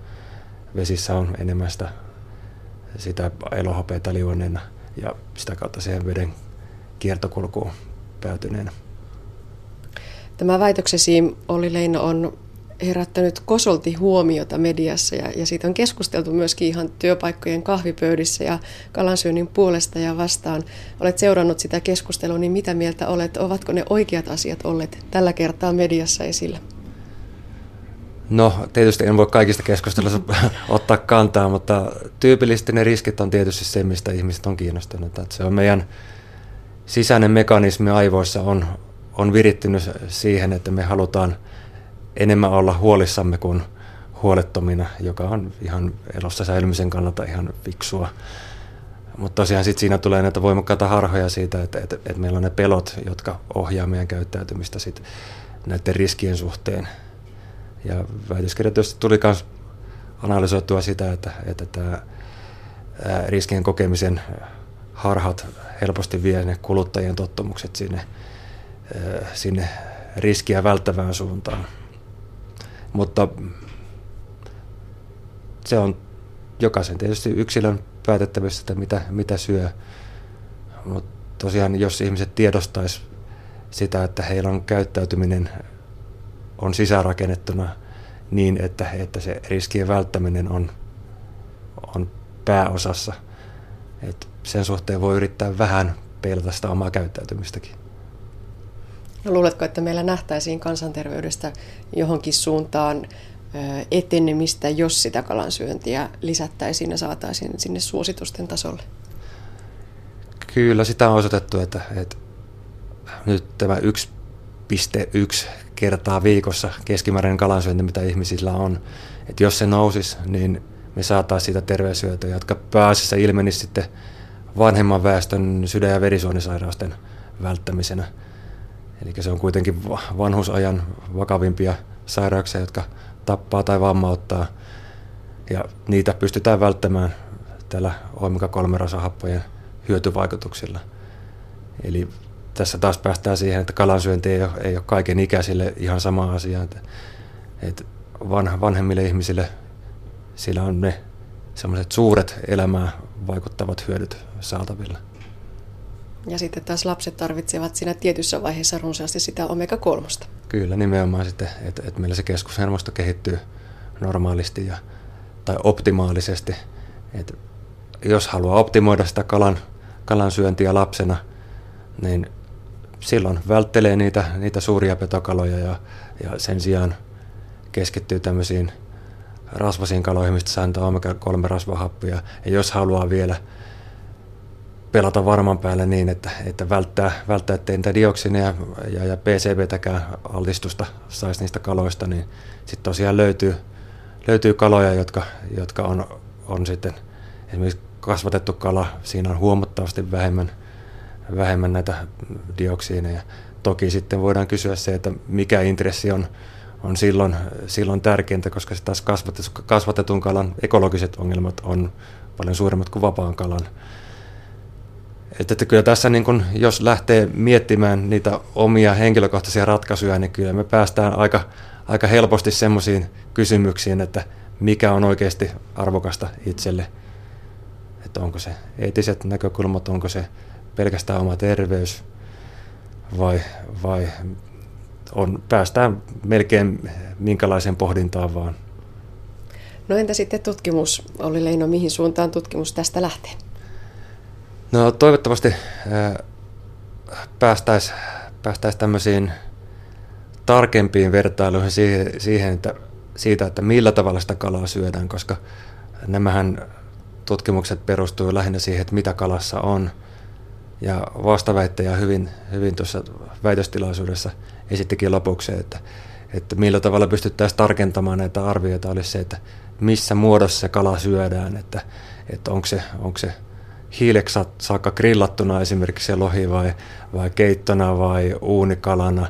vesissä on enemmän sitä, sitä elohopeata liuenneena ja sitä kautta siihen veden kiertokulkuun päätyneenä. Tämä väitöksesi, Olli Leino, on herättänyt kosolti huomiota mediassa ja, ja siitä on keskusteltu myöskin ihan työpaikkojen kahvipöydissä ja kalansyönnin puolesta ja vastaan. Olet seurannut sitä keskustelua, niin mitä mieltä olet? Ovatko ne oikeat asiat olleet tällä kertaa mediassa esillä? No tietysti en voi kaikista keskustelusta ottaa kantaa, mutta tyypillisesti ne riskit on tietysti se, mistä ihmiset on kiinnostuneita. Se on meidän sisäinen mekanismi aivoissa on, on virittynyt siihen, että me halutaan enemmän olla huolissamme kuin huolettomina, joka on ihan elossa säilymisen kannalta ihan fiksua. Mutta tosiaan sit siinä tulee näitä voimakkaita harhoja siitä, että, että, että meillä on ne pelot, jotka ohjaa meidän käyttäytymistä sit näiden riskien suhteen. Ja väitöskirjatyöstä tuli myös analysoitua sitä, että, että tämä riskien kokemisen harhat helposti vie ne kuluttajien tottumukset sinne, sinne riskiä välttävään suuntaan. Mutta se on jokaisen tietysti yksilön päätettävissä, että mitä, mitä syö. Mutta tosiaan, jos ihmiset tiedostaisi sitä, että heillä on käyttäytyminen on sisäänrakennettuna niin, että, että se riskien välttäminen on, on pääosassa. Et sen suhteen voi yrittää vähän peilata sitä omaa käyttäytymistäkin. No, luuletko, että meillä nähtäisiin kansanterveydestä johonkin suuntaan etenemistä, jos sitä kalansyöntiä lisättäisiin ja saataisiin sinne suositusten tasolle? Kyllä, sitä on osoitettu, että, että nyt tämä yksi pilkku yksi kertaa viikossa keskimääräinen kalansyönti, mitä ihmisillä on, että jos se nousisi, niin me saataisiin siitä terveyshyötyjä, jotka pääasiassa ilmenisivät sitten vanhemman väestön sydän- ja verisuonisairausten välttämisenä. Eli se on kuitenkin vanhuusajan vakavimpia sairauksia, jotka tappaa tai vammauttaa, ja niitä pystytään välttämään tällä omega kolme -rasvahappojen hyötyvaikutuksilla. Eli tässä taas päästään siihen, että kalansyönti ei ole, ei ole kaiken ikäisille ihan sama asia. Että, että vanhemmille ihmisille sillä on ne sellaiset suuret elämään vaikuttavat hyödyt saatavilla. Ja sitten taas lapset tarvitsevat siinä tietyssä vaiheessa runsaasti sitä omega kolme. Kyllä, nimenomaan sitten, että, että meillä se keskushermosto kehittyy normaalisti ja, tai optimaalisesti. Että jos haluaa optimoida sitä kalan, kalan syöntiä lapsena, niin silloin välttelee niitä, niitä suuria petokaloja ja, ja sen sijaan keskittyy tämmöisiin rasvasiin kaloihin, mistä saa niitä omega kolme -rasvahappoja. Ja jos haluaa vielä pelata varman päälle niin, että, että välttää, välttää ettei niitä dioksineja ja, ja P C B-täkään altistusta saisi niistä kaloista, niin sitten tosiaan löytyy, löytyy kaloja, jotka, jotka on, on sitten esimerkiksi kasvatettu kala, siinä on huomattavasti vähemmän vähemmän näitä dioksiineja. Toki sitten voidaan kysyä se, että mikä intressi on, on silloin, silloin tärkeintä, koska se taas kasvatetun kalan ekologiset ongelmat on paljon suuremmat kuin vapaan kalan. Että, että kyllä tässä, niin kun, jos lähtee miettimään niitä omia henkilökohtaisia ratkaisuja, niin kyllä me päästään aika, aika helposti semmoisiin kysymyksiin, että mikä on oikeasti arvokasta itselle. Että onko se eettiset näkökulmat, onko se pelkästään oma terveys, vai, vai on, päästään melkein minkälaiseen pohdintaan vaan. No entä sitten tutkimus? Olli Leino, mihin suuntaan tutkimus tästä lähtee? No toivottavasti päästäisiin päästäis tämmöisiin tarkempiin vertailuihin siihen, siihen, että, siitä, että millä tavalla sitä kalaa syödään, koska nämähän tutkimukset perustuu lähinnä siihen, että mitä kalassa on. Ja vastaväittäjä hyvin, hyvin tuossa väitöstilaisuudessa esittikin lopuksi, että, että millä tavalla pystyttäisiin tarkentamaan näitä arvioita, olisi se, että missä muodossa se kala syödään, että, että onko se, onko se hiileksi saakka grillattuna esimerkiksi se lohi vai, vai keittona vai uunikalana.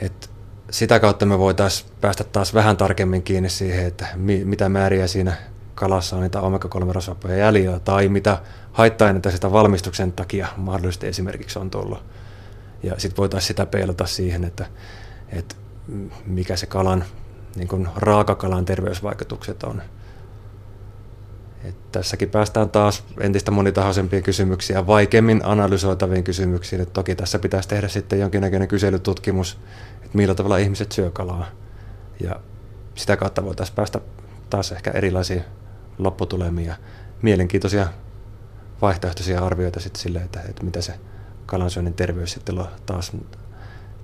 Että sitä kautta me voitaisiin päästä taas vähän tarkemmin kiinni siihen, että mi, mitä määriä siinä kalassa on niitä omega kolme -rasvahappoja jäljellä tai mitä haitta-aineita sitä valmistuksen takia mahdollisesti esimerkiksi on tullut. Ja sitten voitaisiin sitä peilata siihen, että, että mikä se kalan, niin kuin raakakalan terveysvaikutukset on. Et tässäkin päästään taas entistä monitahoisempia kysymyksiä, vaikeimmin analysoitaviin kysymyksiin. Et toki tässä pitäisi tehdä sitten jonkinnäköinen kyselytutkimus, että millä tavalla ihmiset syö kalaa. Ja sitä kautta voitaisiin päästä taas ehkä erilaisia lopputulemia, mielenkiintoisia vaihtoehtoisia arvioita sitten sille, että, että mitä se kalansyönnin terveys sitten taas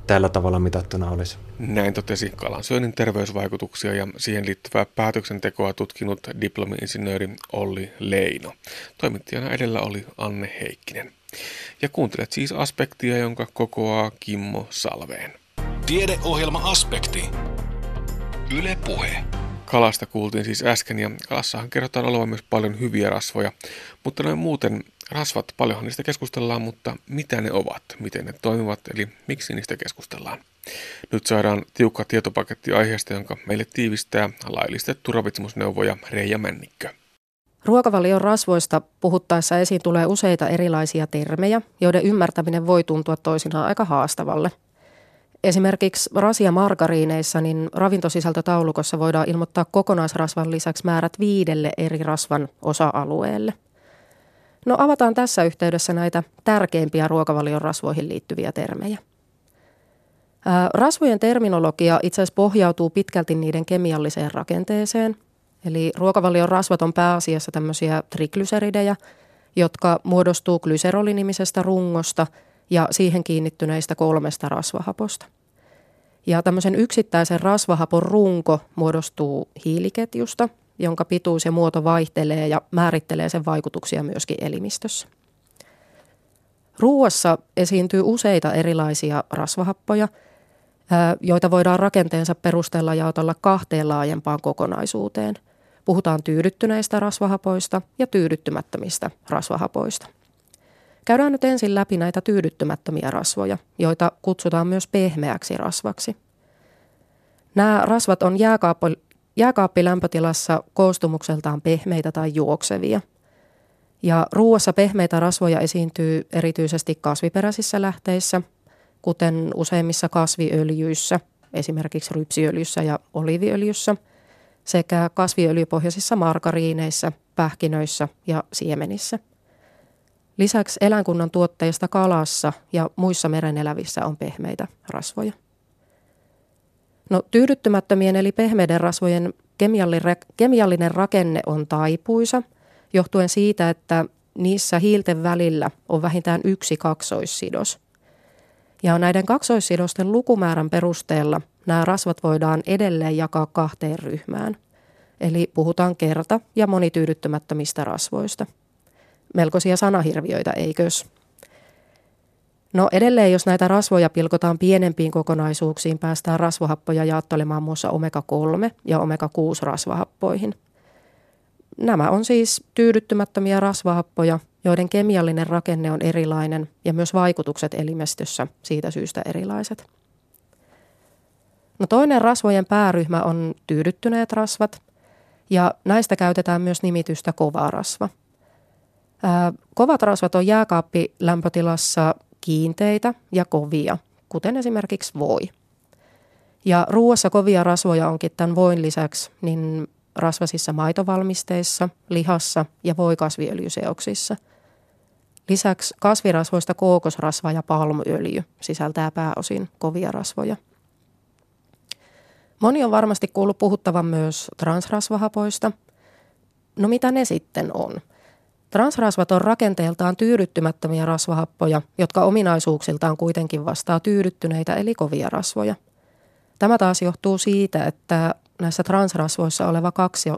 tällä tavalla mitattuna olisi. Näin totesi kalansyönnin terveysvaikutuksia ja siihen liittyvää päätöksentekoa tutkinut diplomi-insinööri Olli Leino. Toimittajana edellä oli Anne Heikkinen. Ja kuuntelet siis Aspektia, jonka kokoaa Kimmo Salveen. Tiedeohjelma Aspekti. Yle Puhe. Kalasta kuultiin siis äsken, ja kalassahan kerrotaan olevan myös paljon hyviä rasvoja. Mutta noin muuten rasvat, paljonhan niistä keskustellaan, mutta mitä ne ovat, miten ne toimivat, eli miksi niistä keskustellaan. Nyt saadaan tiukka tietopaketti aiheesta, jonka meille tiivistää laillistettu ravitsemusneuvoja Reija Männikkö. Ruokavalion rasvoista puhuttaessa esiin tulee useita erilaisia termejä, joiden ymmärtäminen voi tuntua toisinaan aika haastavalle. Esimerkiksi rasia margariineissa niin ravintosisältötaulukossa voidaan ilmoittaa kokonaisrasvan lisäksi määrät viidelle eri rasvan osa-alueelle. No avataan tässä yhteydessä näitä tärkeimpiä ruokavalion rasvoihin liittyviä termejä. Ää, rasvojen terminologia itse asiassa pohjautuu pitkälti niiden kemialliseen rakenteeseen. Eli ruokavalion rasvat on pääasiassa tämmöisiä triglyseridejä, jotka muodostuu glyseroli-nimisestä rungosta ja siihen kiinnittyneistä kolmesta rasvahaposta. Ja tämmöisen yksittäisen rasvahapon runko muodostuu hiiliketjusta, jonka pituus ja muoto vaihtelee ja määrittelee sen vaikutuksia myöskin elimistössä. Ruuassa esiintyy useita erilaisia rasvahappoja, joita voidaan rakenteensa perusteella jaotella kahteen laajempaan kokonaisuuteen. Puhutaan tyydyttyneistä rasvahapoista ja tyydyttymättömistä rasvahapoista. Käydään nyt ensin läpi näitä tyydyttymättömiä rasvoja, joita kutsutaan myös pehmeäksi rasvaksi. Nämä rasvat on jääkaappo- jääkaappilämpötilassa koostumukseltaan pehmeitä tai juoksevia. Ja ruuassa pehmeitä rasvoja esiintyy erityisesti kasviperäisissä lähteissä, kuten useimmissa kasviöljyissä, esimerkiksi rypsiöljyssä ja oliiviöljyssä, sekä kasviöljypohjaisissa margariineissa, pähkinöissä ja siemenissä. Lisäksi eläinkunnan tuotteista kalassa ja muissa merenelävissä on pehmeitä rasvoja. No, tyydyttymättömien eli pehmeiden rasvojen kemiallinen rakenne on taipuisa, johtuen siitä, että niissä hiilten välillä on vähintään yksi kaksoissidos. Ja näiden kaksoissidosten lukumäärän perusteella nämä rasvat voidaan edelleen jakaa kahteen ryhmään. Eli puhutaan kerta- ja monityydyttymättömistä rasvoista. Melkoisia sanahirviöitä, eikös? No edelleen, jos näitä rasvoja pilkotaan pienempiin kokonaisuuksiin, päästään rasvahappoja jaottelemaan muassa omega kolme ja omega kuusi rasvahappoihin. Nämä on siis tyydyttymättömiä rasvahappoja, joiden kemiallinen rakenne on erilainen ja myös vaikutukset elimistössä siitä syystä erilaiset. No toinen rasvojen pääryhmä on tyydyttyneet rasvat, ja näistä käytetään myös nimitystä kova rasva. Ää, kovat rasvat on jääkaappilämpötilassa kiinteitä ja kovia, kuten esimerkiksi voi. Ja ruuassa kovia rasvoja onkin tämän voin lisäksi niin rasvasissa maitovalmisteissa, lihassa ja voikasviöljyseoksissa. Lisäksi kasvirasvoista kookosrasva ja palmuöljy sisältää pääosin kovia rasvoja. Moni on varmasti kuullut puhuttavan myös transrasvahapoista. No mitä ne sitten on? Transrasvat on rakenteeltaan tyydyttymättömiä rasvahappoja, jotka ominaisuuksiltaan kuitenkin vastaa tyydyttyneitä eli kovia rasvoja. Tämä taas johtuu siitä, että näissä transrasvoissa oleva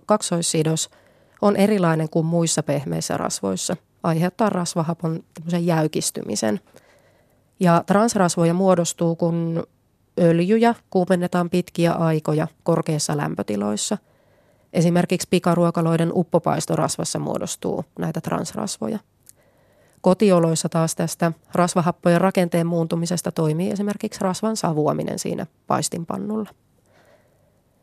kaksoissidos on erilainen kuin muissa pehmeissä rasvoissa, aiheuttaa rasvahapon tämmöisen jäykistymisen. Ja transrasvoja muodostuu, kun öljyjä kuumennetaan pitkiä aikoja korkeissa lämpötiloissa. Esimerkiksi pikaruokaloiden uppopaistorasvassa muodostuu näitä transrasvoja. Kotioloissa taas tästä rasvahappojen rakenteen muuntumisesta toimii esimerkiksi rasvan savuaminen siinä paistinpannulla.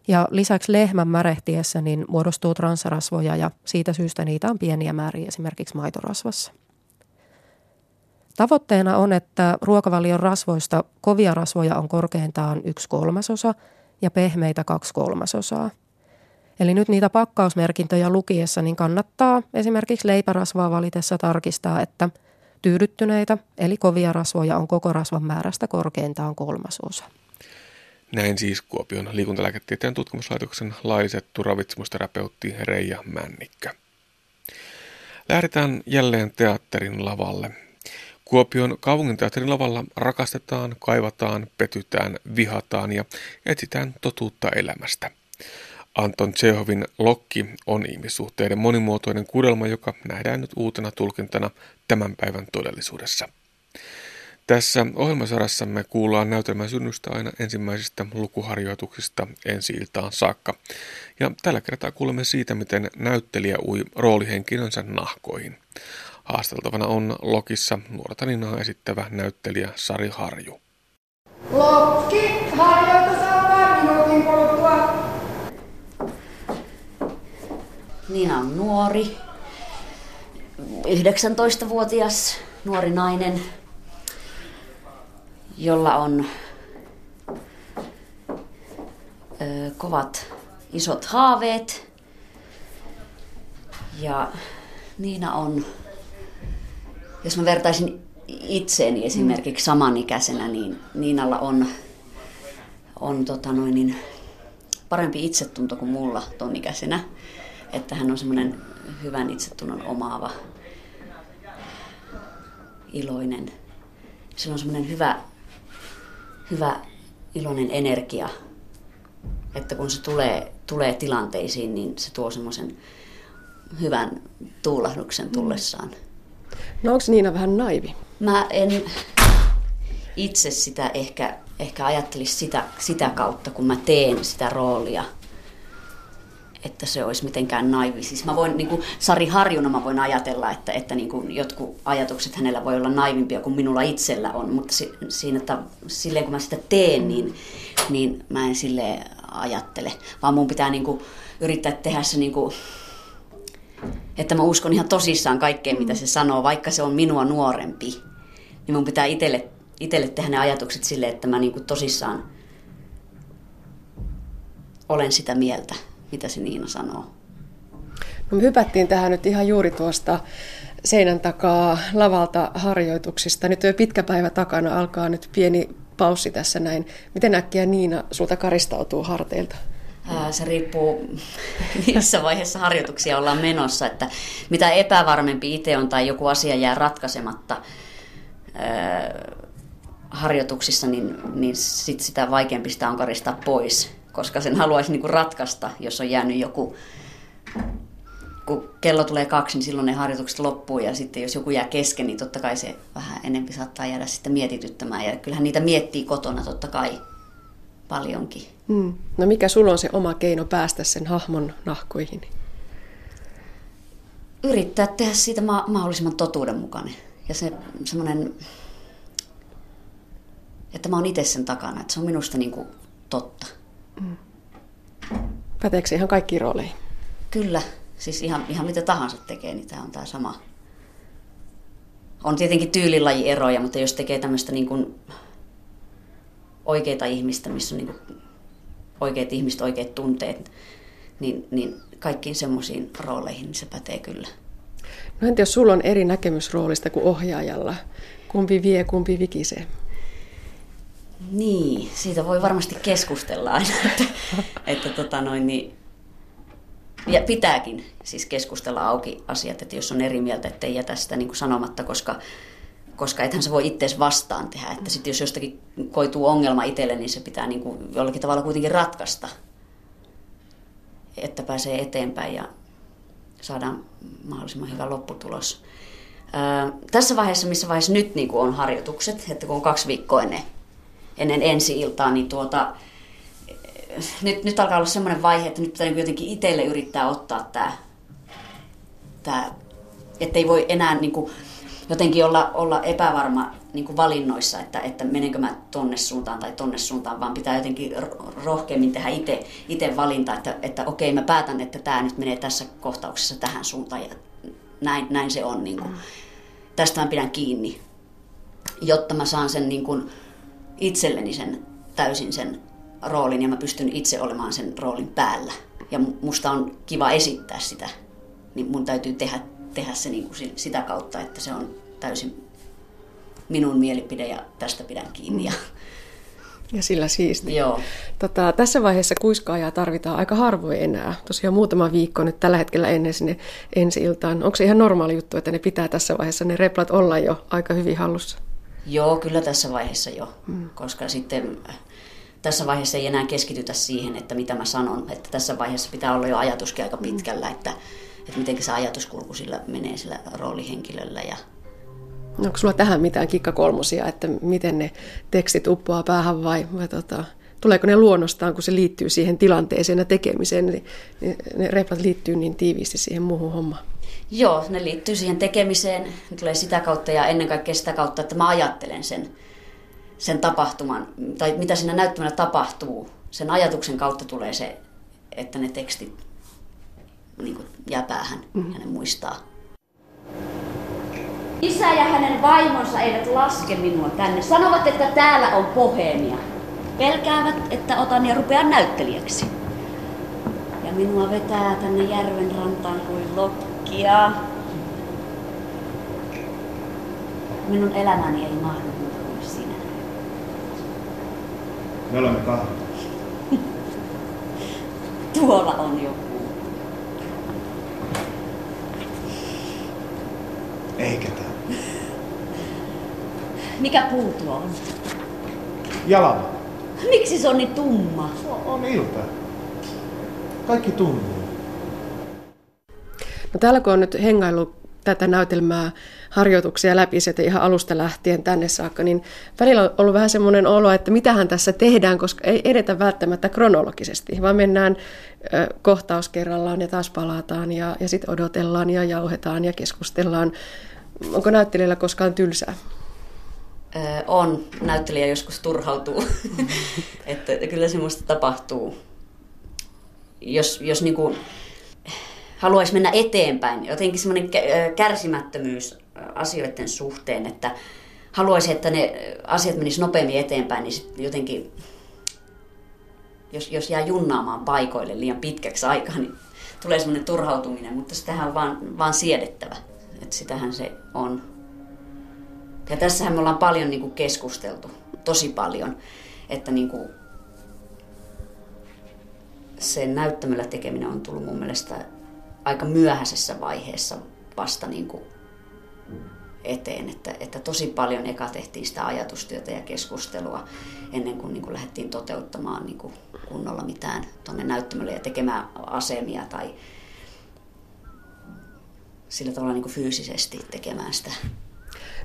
Ja lisäksi lehmän märehtiessä niin muodostuu transrasvoja, ja siitä syystä niitä on pieniä määriä esimerkiksi maitorasvassa. Tavoitteena on, että ruokavalion rasvoista kovia rasvoja on korkeintaan yksi kolmasosa ja pehmeitä kaksi kolmasosaa. Eli nyt niitä pakkausmerkintöjä lukiessa niin kannattaa esimerkiksi leipärasvaa valitessa tarkistaa, että tyydyttyneitä eli kovia rasvoja on koko rasvan määrästä korkeintaan kolmasosa. Näin siis Kuopion liikuntalääketieteen tutkimuslaitoksen laillistettu ravitsemusterapeutti Reija Männikkö. Lähdetään jälleen teatterin lavalle. Kuopion kaupunginteatterin lavalla rakastetaan, kaivataan, petytään, vihataan ja etsitään totuutta elämästä. Anton Tšehovin Lokki on ihmissuhteiden monimuotoinen kudelma, joka nähdään nyt uutena tulkintana tämän päivän todellisuudessa. Tässä ohjelmasarassamme kuullaan näytelmän synnystä aina ensimmäisistä lukuharjoituksista ensi-iltaan saakka. Ja tällä kertaa kuulemme siitä, miten näyttelijä ui roolihenkilönsä nahkoihin. Haasteltavana on Lokissa nuortaninaa esittävä näyttelijä Sari Harju. Lokki, harjoitus alkaa minuutin kuluttua. Nina on nuori, yhdeksäntoistavuotias nuori nainen, jolla on ö, kovat isot haaveet, ja Niina on, jos mä vertaisin itseeni esimerkiksi samanikäisenä, niin Niinalla on, on tota noin, niin parempi itsetunto kuin mulla ton ikäisenä, että hän on semmoinen hyvän itsetunnon omaava, iloinen, sillä on semmoinen hyvä Hyvä, iloinen energia, että kun se tulee, tulee tilanteisiin, niin se tuo semmoisen hyvän tuulahduksen tullessaan. No onko Niina vähän naivi? Mä en itse sitä ehkä, ehkä ajattelisi sitä, sitä kautta, kun mä teen sitä roolia, että se olisi mitenkään naivi. Siis mä voin, niin kuin Sari Harjuna mä voin ajatella, että, että niin kuin jotkut ajatukset hänellä voi olla naivimpia kuin minulla itsellä on, mutta si, siinä, että, silleen kun mä sitä teen, niin, niin mä en silleen ajattele, vaan mun pitää niin kuin yrittää tehdä se, niin kuin, että mä uskon ihan tosissaan kaikkeen, mitä se sanoo, vaikka se on minua nuorempi, niin mun pitää itelle, itelle tehdä ne ajatukset silleen, että mä niin kuin tosissaan olen sitä mieltä, mitä se Niina sanoo. No me hypättiin tähän nyt ihan juuri tuosta seinän takaa lavalta harjoituksista. Nyt jo pitkä päivä takana, alkaa nyt pieni paussi tässä näin. Miten äkkiä Niina sulta karistautuu harteilta? Ää, se riippuu, missä vaiheessa harjoituksia ollaan menossa. Että mitä epävarmempi itse on tai joku asia jää ratkaisematta ää, harjoituksissa, niin, niin sit sitä vaikeampi sitä on karistaa pois, koska sen haluaisi niinku ratkaista, jos on jäänyt joku, kun kello tulee kaksi, niin silloin ne harjoitukset loppuu, ja sitten jos joku jää kesken, niin totta kai se vähän enemmän saattaa jäädä sitten mietityttämään, ja kyllähän niitä miettii kotona totta kai paljonkin. Mm. No mikä sulla on se oma keino päästä sen hahmon nahkoihin? Yrittää tehdä siitä ma- mahdollisimman totuudenmukainen, ja se semmoinen, että mä oon itse sen takana, että se on minusta niinku totta. Päteekö se ihan kaikkiin rooleihin? Kyllä, siis ihan, ihan mitä tahansa tekee, niin tämä on tämä sama. On tietenkin tyylilajieroja, mutta jos tekee tämmöistä niin kuin oikeita ihmistä, missä on niin kuin oikeat ihmiset, oikeat tunteet, niin, niin kaikkiin semmoisiin rooleihin niin se pätee kyllä. No entä jos sulla on eri näkemys roolista kuin ohjaajalla? Kumpi vie, kumpi vikisee? Niin, siitä voi varmasti keskustella aina, että, että tota noin, niin, ja pitääkin siis keskustella auki asiat, että jos on eri mieltä, ettei jätä sitä niin kuin sanomatta, koska, koska ethän se voi ittees vastaan tehdä, että sitten jos jostakin koituu ongelma itselle, niin se pitää niin kuin jollakin tavalla kuitenkin ratkaista, että pääsee eteenpäin ja saadaan mahdollisimman hyvä lopputulos. Ää, tässä vaiheessa, missä vaiheessa nyt niin kuin on harjoitukset, että kun on kaksi viikkoa ennen, ennen ensi iltaa, niin tuota, nyt, nyt alkaa olla semmoinen vaihe, että nyt pitää jotenkin itselle yrittää ottaa tämä, tämä ettei voi enää niin kuin jotenkin olla, olla epävarma niin kuin valinnoissa, että, että menenkö mä tonne suuntaan tai tonne suuntaan, vaan pitää jotenkin rohkeammin tehdä itse, itse valinta, että, että okei, mä päätän, että tämä nyt menee tässä kohtauksessa tähän suuntaan, ja näin, näin se on. Niin kuin. Tästä mä pidän kiinni, jotta mä saan sen niin kuin itselleni sen, täysin sen roolin, ja mä pystyn itse olemaan sen roolin päällä. Ja musta on kiva esittää sitä, niin mun täytyy tehdä, tehdä se niin kuin sitä kautta, että se on täysin minun mielipide, ja tästä pidän kiinni. Ja, ja sillä siisti. Joo. Tota, tässä vaiheessa kuiskaajaa tarvitaan aika harvoin enää. Tosiaan muutama viikko nyt tällä hetkellä ennen sinne ensi iltaan. Onko se ihan normaali juttu, että ne pitää tässä vaiheessa ne replat olla jo aika hyvin hallussa? Joo, kyllä tässä vaiheessa jo, koska sitten tässä vaiheessa ei enää keskitytä siihen, että mitä mä sanon. Että tässä vaiheessa pitää olla jo ajatuskin aika pitkällä, että, että miten se ajatuskulku sillä menee sillä roolihenkilöllä. Ja... No, onko sulla tähän mitään kikkakolmosia, että miten ne tekstit uppoaa päähän vai, vai tota, tuleeko ne luonnostaan, kun se liittyy siihen tilanteeseen ja tekemiseen, niin ne repat liittyy niin tiiviisti siihen muuhun hommaan? Joo, ne liittyy siihen tekemiseen, ne tulee sitä kautta ja ennen kaikkea sitä kautta, että mä ajattelen sen, sen tapahtuman, tai mitä siinä näyttämällä tapahtuu. Sen ajatuksen kautta tulee se, että ne tekstit niin kuin jää päähän mm-hmm. ja ne muistaa. Isä ja hänen vaimonsa eivät laske minua tänne. Sanovat, että täällä on boheemia. Pelkäävät, että otan ja rupean näyttelijäksi. Ja minua vetää tänne järven rantaan kuin lokkia. Minun elämäni ei mahdu muuta kuin sinä. Me olemme kahden. Tuolla on joku. Ei ketään. Mikä puu tuo on? Jalava. Miksi se on niin tumma? No, on ilta. Kaikki tummia. No, täällä kun on nyt hengaillut tätä näytelmää harjoituksia läpi sieltä ihan alusta lähtien tänne saakka, niin välillä on ollut vähän semmoinen olo, että mitähän tässä tehdään, koska ei edetä välttämättä kronologisesti, vaan mennään kohtaus kerrallaan ja taas palataan ja, ja sitten odotellaan ja jauhetaan ja keskustellaan. Onko näyttelijällä koskaan tylsää? Öö, on. Näyttelijä joskus turhautuu. Että kyllä semmoista tapahtuu. Jos, jos niinku haluaisi mennä eteenpäin, jotenkin semmoinen kärsimättömyys asioiden suhteen, että haluaisi, että ne asiat menisivät nopeammin eteenpäin, niin sitten jotenkin, jos, jos jää junnaamaan paikoille liian pitkäksi aikaa, niin tulee semmoinen turhautuminen, mutta sitähän on vaan, vaan siedettävä. Että sitähän se on. Ja tässähän me ollaan paljon niin kuin keskusteltu, tosi paljon, että niin kuin se näyttämällä tekeminen on tullut mun mielestä aika myöhäisessä vaiheessa vasta niin kuin eteen, että, että tosi paljon eka tehtiin sitä ajatustyötä ja keskustelua ennen kuin, niin kuin lähdettiin toteuttamaan niin kuin kunnolla mitään tuonne näyttämälle ja tekemään asemia tai sillä tavalla niin kuin fyysisesti tekemään sitä.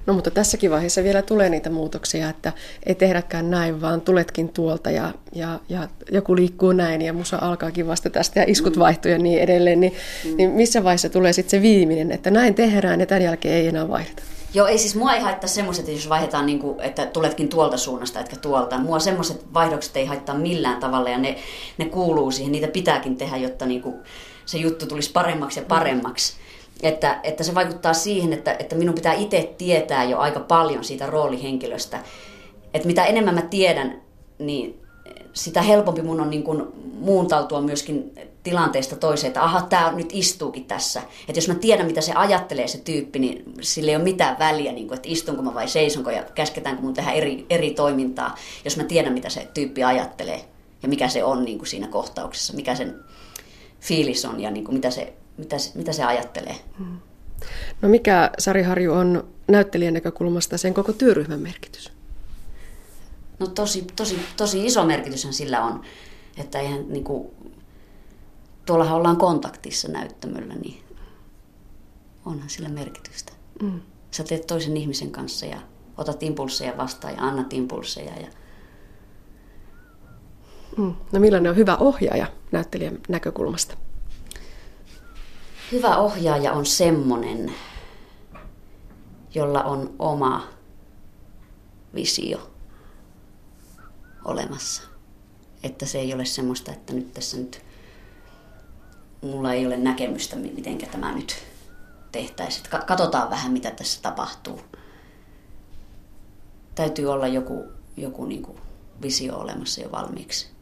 No, mutta tässäkin vaiheessa vielä tulee niitä muutoksia, että ei tehdäkään näin, vaan tuletkin tuolta ja, ja, ja joku liikkuu näin ja musa alkaakin vasta tästä ja iskut vaihtuu ja niin edelleen. Niin, mm. niin missä vaiheessa tulee sitten se viimeinen, että näin tehdään ja tämän jälkeen ei enää vaihdeta? Joo, ei siis mua ei haittaa semmoiset, jos vaihdetaan, niin kuin, että tuletkin tuolta suunnasta, etkä tuolta. Mua semmoiset vaihdokset ei haittaa millään tavalla ja ne, ne kuuluu siihen, niitä pitääkin tehdä, jotta niin kuin se juttu tulisi paremmaksi ja paremmaksi. Että, että se vaikuttaa siihen, että, että minun pitää itse tietää jo aika paljon siitä roolihenkilöstä. Että mitä enemmän mä tiedän, niin sitä helpompi mun on niin kuin muuntautua myöskin tilanteesta toiseen. Että aha, tää nyt istuukin tässä. Että jos mä tiedän, mitä se ajattelee se tyyppi, niin sillä ei ole mitään väliä, niin kuin, että istunko mä vai seisonko ja käsketäänkö mun tehdä eri, eri toimintaa. Jos mä tiedän, mitä se tyyppi ajattelee ja mikä se on niin kuin siinä kohtauksessa, mikä sen fiilis on ja niin kuin mitä se... Mitä se, mitä se ajattelee? No, mikä, Sari Harju, on näyttelijän näkökulmasta sen koko työryhmän merkitys? No, tosi, tosi, tosi iso merkityshän sillä on, että eihän niin kuin, tuollahan ollaan kontaktissa näyttämöllä, niin onhan sillä merkitystä. Mm. Sä teet toisen ihmisen kanssa ja otat impulsseja vastaan ja annat impulsseja. Ja... Mm. No, millainen on hyvä ohjaaja näyttelijän näkökulmasta? Hyvä ohjaaja on semmoinen, jolla on oma visio olemassa. Että se ei ole semmoista, että nyt tässä nyt, mulla ei ole näkemystä, miten tämä nyt tehtäisiin. Katsotaan vähän, mitä tässä tapahtuu. Täytyy olla joku, joku niin kuin visio olemassa jo valmiiksi.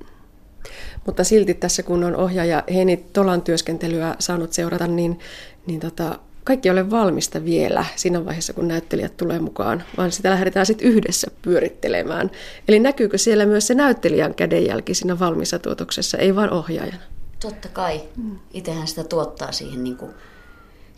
Mutta silti tässä, kun on ohjaaja Heni Tolan työskentelyä saanut seurata, niin, niin tota, kaikki ei ole valmista vielä siinä vaiheessa, kun näyttelijät tulee mukaan, vaan sitä lähdetään sitten yhdessä pyörittelemään. Eli näkyykö siellä myös se näyttelijän kädenjälki siinä valmissa tuotoksessa, ei vain ohjaajana? Totta kai. Itsehän sitä tuottaa siihen niin kuin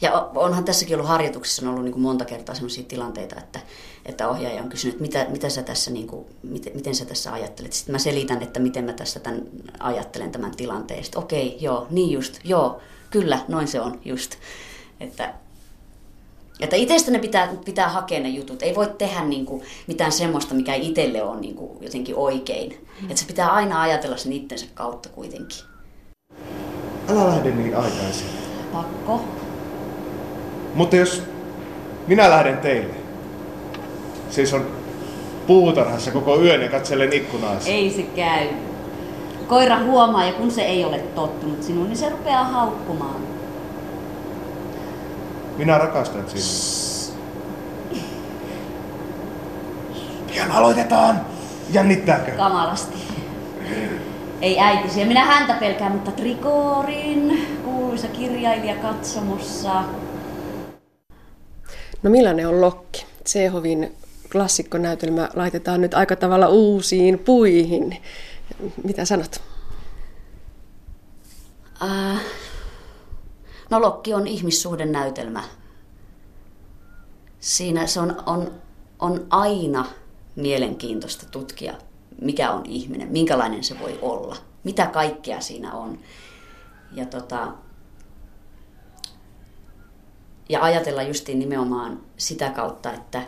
Ja onhan tässäkin ollut harjoituksissa on ollut niin kuin monta kertaa sellaisia tilanteita, että, että ohjaaja on kysynyt, että mitä, mitä sä tässä, niin kuin, miten, miten sä tässä ajattelet. Sitten mä selitän, että miten mä tässä tämän, ajattelen tämän tilanteen. Sitten okei, joo, niin just, joo, kyllä, noin se on just. Että, että itsestä ne pitää, pitää hakea ne jutut. Ei voi tehdä niin kuin mitään semmoista, mikä itselle on niin kuin jotenkin oikein. Mm. Että se pitää aina ajatella sen itsensä kautta kuitenkin. Älä lähde niin aikaisin. Pakko. Mutta jos minä lähden teille, siis on puutarhassa koko yön ja katselen ikkunaansa. Ei se käy. Koira huomaa ja kun se ei ole tottunut sinuun, niin se rupeaa haukkumaan. Minä rakastan sinua. Pian aloitetaan. Jännittääkö? Kamalasti. Ei äitisi. Ja minä häntä pelkään, mutta Trigorin kuuluisa kirjailija katsomossa. No millainen on Lokki? Tsehovin klassikkonäytelmä laitetaan nyt aika tavalla uusiin puihin. Mitä sanot? Äh, no Lokki on ihmissuhdennäytelmä. Siinä se on, on, on aina mielenkiintoista tutkia, mikä on ihminen, minkälainen se voi olla, mitä kaikkea siinä on. Ja tota... Ja ajatella justiin nimenomaan sitä kautta, että,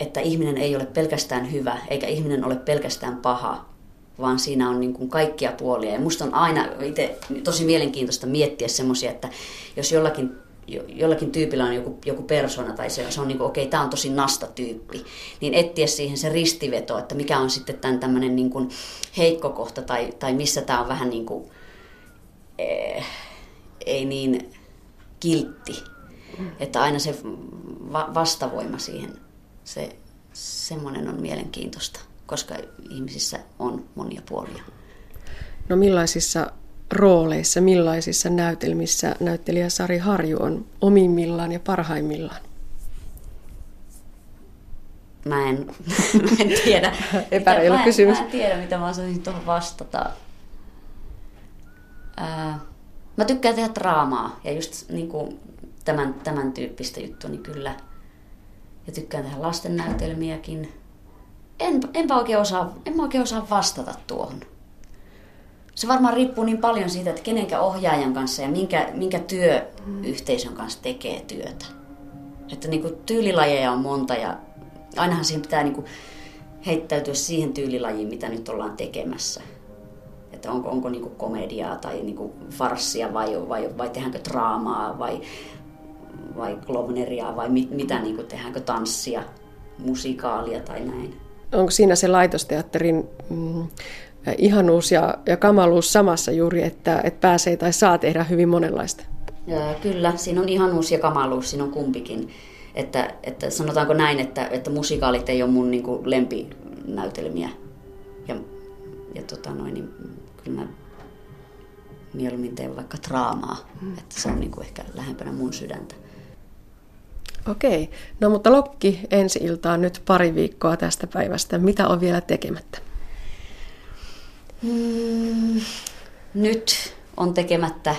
että ihminen ei ole pelkästään hyvä, eikä ihminen ole pelkästään paha, vaan siinä on niin kuin kaikkia puolia. Ja musta on aina itse tosi mielenkiintoista miettiä semmoisia, että jos jollakin, jollakin tyypillä on joku, joku persona tai se, se on niin kuin, okei, okay, tämä on tosi nasta tyyppi, niin etsiä siihen se ristiveto, että mikä on sitten tämän tämmöinen niin kuin heikko kohta tai, tai missä tämä on vähän niin kuin, eh, ei niin... kiltti. Että aina se va- vastavoima siihen, se, semmoinen on mielenkiintoista, koska ihmisissä on monia puolia. No millaisissa rooleissa, millaisissa näytelmissä näyttelijä Sari Harju on omimmillaan ja parhaimmillaan? Mä en, mä en tiedä. Epäreilu kysymys. Mä en tiedä, mitä mä osaisin tuohon vastata. Ää... Mä tykkään tehdä draamaa ja just niin kuin tämän, tämän tyyppistä juttua, niin kyllä. Ja tykkään tehdä lastennäytelmiäkin. En, enpä oikein osaa, en mä oikein osaa vastata tuohon. Se varmaan riippuu niin paljon siitä, että kenenkä ohjaajan kanssa ja minkä, minkä työyhteisön kanssa tekee työtä. Että niin kuin tyylilajeja on monta ja ainahan siihen pitää niin kuin heittäytyä siihen tyylilajiin, mitä nyt ollaan tekemässä. Että onko, onko niinku komediaa tai niinku farssia vai, vai, vai tehdäänkö draamaa vai, vai klovneriaa vai mit, mitä niinku tehdäänkö tanssia, musikaalia tai näin. Onko siinä se laitosteatterin mm, ihanuus ja, ja kamaluus samassa juuri, että et pääsee tai saa tehdä hyvin monenlaista? Ja, kyllä, siinä on ihanuus ja kamaluus, siinä on kumpikin. Että, että sanotaanko näin, että, että musikaalit ei ole mun niinku lempinäytelmiä ja, ja tota noin, niin kyllä mä mieluummin teen vaikka draamaa, että se on niin kuin ehkä lähempänä mun sydäntä. Okei, no mutta Lokki ensi iltaan nyt pari viikkoa tästä päivästä. Mitä on vielä tekemättä? Mm, nyt on tekemättä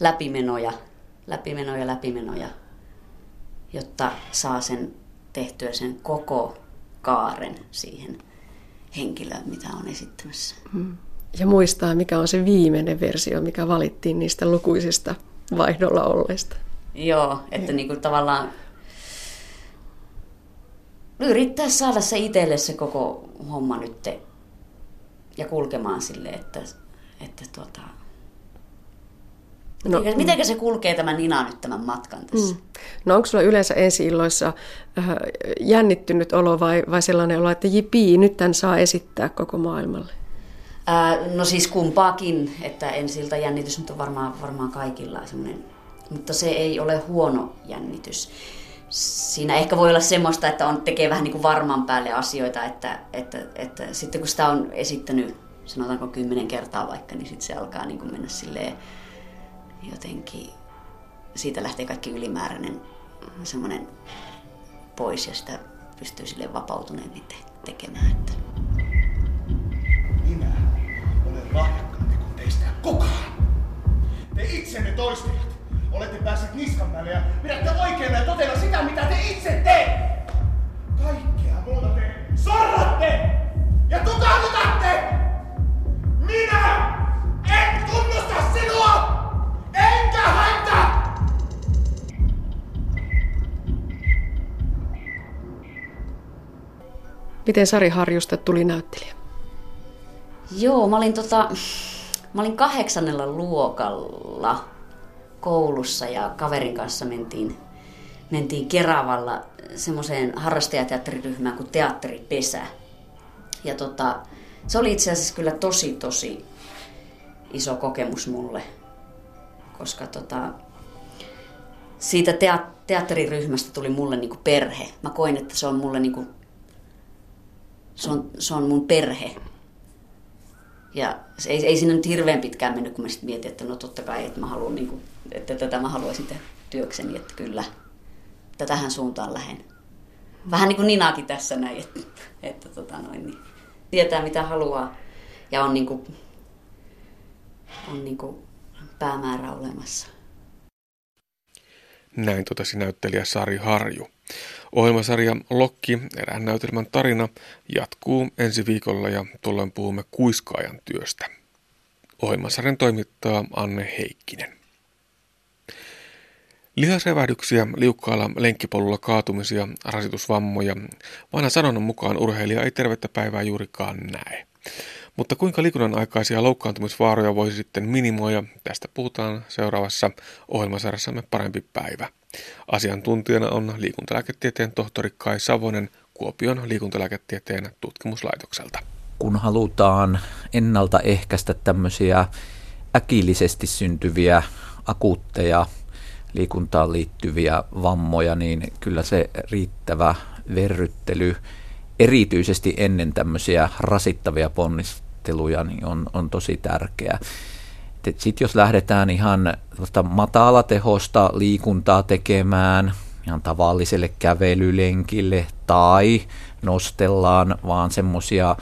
läpimenoja, läpimenoja, läpimenoja, jotta saa sen tehtyä sen koko kaaren siihen henkilöön, mitä on esittämässä. Mm. Ja muistaa, mikä on se viimeinen versio, mikä valittiin niistä lukuisista vaihdolla olleista. Joo, että niin kuin tavallaan yrittää saada se itselle se koko homma nyt ja kulkemaan sille, että, että tuota... No, miten se kulkee tämä nina nyt tämän matkan tässä? Mm. No onko sulla yleensä ensi-illoissa äh, jännittynyt olo vai, vai sellainen olo, että jipii, nyt tämän saa esittää koko maailmalle? No siis kumpaakin, että ensi-ilta jännitys nyt on varmaan, varmaan kaikilla semmoinen, mutta se ei ole huono jännitys. Siinä ehkä voi olla semmoista, että on, tekee vähän niin kuin varman päälle asioita, että, että, että sitten kun sitä on esittänyt, sanotaanko kymmenen kertaa vaikka, niin sitten se alkaa niin kuin mennä silleen jotenkin, siitä lähtee kaikki ylimääräinen semmoinen pois ja sitä pystyy silleen vapautuneemmin te- tekemään, että... Lahjakkaampi kuin teistä kukaan. Te itsenne toistajat olette päässeet kädet niskan päälle ja pidätte oikeana ja totena sitä, mitä te itse teette. Kaikkea muuta te sorratte ja tukahdutatte. Minä en tunnusta sinua, enkä häntä. Miten Sari Harjusta tuli näyttelijä? Joo, mä olin, tota, mä olin kahdeksannella luokalla koulussa ja kaverin kanssa mentiin, mentiin Keravalla semmoiseen harrastajateatteriryhmään kuin Teatteripesä. Ja tota, se oli itse asiassa kyllä tosi tosi iso kokemus mulle, koska tota, siitä teat- teatteriryhmästä tuli mulle niinku perhe. Mä koin, että se on mulle niinku, se on, se on mun perhe. Ja se ei, ei siinä nyt hirveän pitkään mennyt, kun mä sitten mietin, että no totta kai, että, mä haluan, niin kuin, että tätä mä haluaisin tehdä työkseni, että kyllä, tähän suuntaan lähden. Vähän niin kuin Ninakin tässä näin, että, että tota noin, niin tietää mitä haluaa ja on, niin kuin, on niin kuin päämäärä olemassa. Näin totesi näyttelijä Sari Harju. Ohjelmasarja Lokki, erään näytelmän tarina, jatkuu ensi viikolla ja tullaan puhumme kuiskaajan työstä. Ohjelmasarjan toimittaa Anne Heikkinen. Lihasrevähdyksiä, liukkaalla lenkkipolulla kaatumisia, rasitusvammoja. Vanha sanonnan mukaan urheilija ei tervettä päivää juurikaan näe. Mutta kuinka liikunnan aikaisia loukkaantumisvaaroja voisi sitten minimoida, tästä puhutaan seuraavassa ohjelmasarjassamme Parempi päivä. Asiantuntijana on liikuntalääketieteen tohtori Kai Savonen Kuopion liikuntalääketieteen tutkimuslaitokselta. Kun halutaan ennaltaehkäistä tämmöisiä äkillisesti syntyviä akuutteja liikuntaan liittyviä vammoja, niin kyllä se riittävä verryttely erityisesti ennen tämmöisiä rasittavia ponnisteluja niin on, on tosi tärkeää. Sitten jos lähdetään ihan matalatehosta liikuntaa tekemään ihan tavalliselle kävelylenkille tai nostellaan vaan semmoisia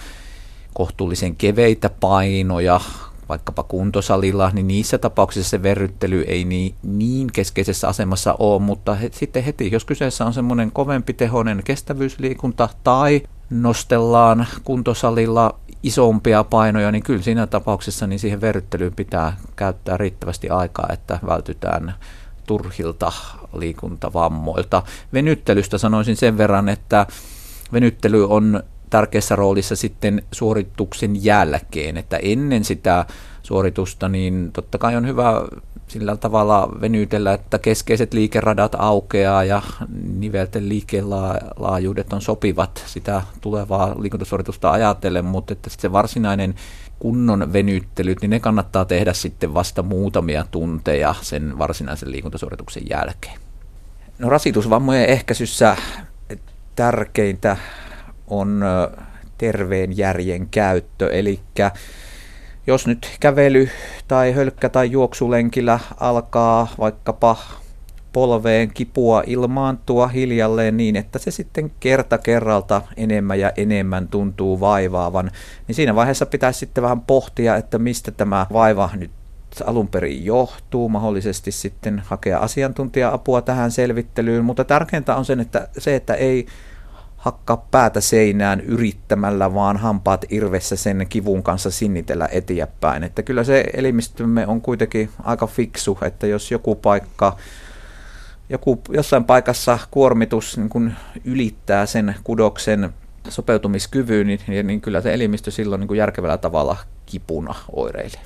kohtuullisen keveitä painoja vaikkapa kuntosalilla, niin niissä tapauksissa se verryttely ei niin, niin keskeisessä asemassa ole, mutta he, sitten heti, jos kyseessä on semmoinen kovempi tehoinen kestävyysliikunta tai nostellaan kuntosalilla isompia painoja, niin kyllä siinä tapauksessa niin siihen verryttelyyn pitää käyttää riittävästi aikaa, että vältytään turhilta liikuntavammoilta. Venyttelystä sanoisin sen verran, että venyttely on tärkeässä roolissa sitten suorituksen jälkeen, että ennen sitä suoritusta niin totta kai on hyvä sillä tavalla venytellä, että keskeiset liikeradat aukeaa ja nivelten liikkeen laajuudet on sopivat sitä tulevaa liikuntasuoritusta ajatellen, mutta että se varsinainen kunnon venyttelyt, niin ne kannattaa tehdä sitten vasta muutamia tunteja sen varsinaisen liikuntasuorituksen jälkeen. No rasitusvammojen ehkäisyssä tärkeintä on terveen järjen käyttö, eli jos nyt kävely tai hölkkä tai juoksulenkillä alkaa vaikkapa polveen kipua ilmaantua hiljalleen niin, että se sitten kerta kerralta enemmän ja enemmän tuntuu vaivaavan, niin siinä vaiheessa pitäisi sitten vähän pohtia, että mistä tämä vaiva nyt alun perin johtuu, mahdollisesti sitten hakea asiantuntija-apua tähän selvittelyyn, mutta tärkeintä on sen, että se, että ei hakkaa päätä seinään yrittämällä, vaan hampaat irvessä sen kivun kanssa sinnitellä eteenpäin. Että kyllä se elimistömme on kuitenkin aika fiksu, että jos joku paikka, joku, jossain paikassa kuormitus niin kun ylittää sen kudoksen sopeutumiskyvyn, niin, niin kyllä se elimistö silloin niin kun järkevällä tavalla kipuna oireilee.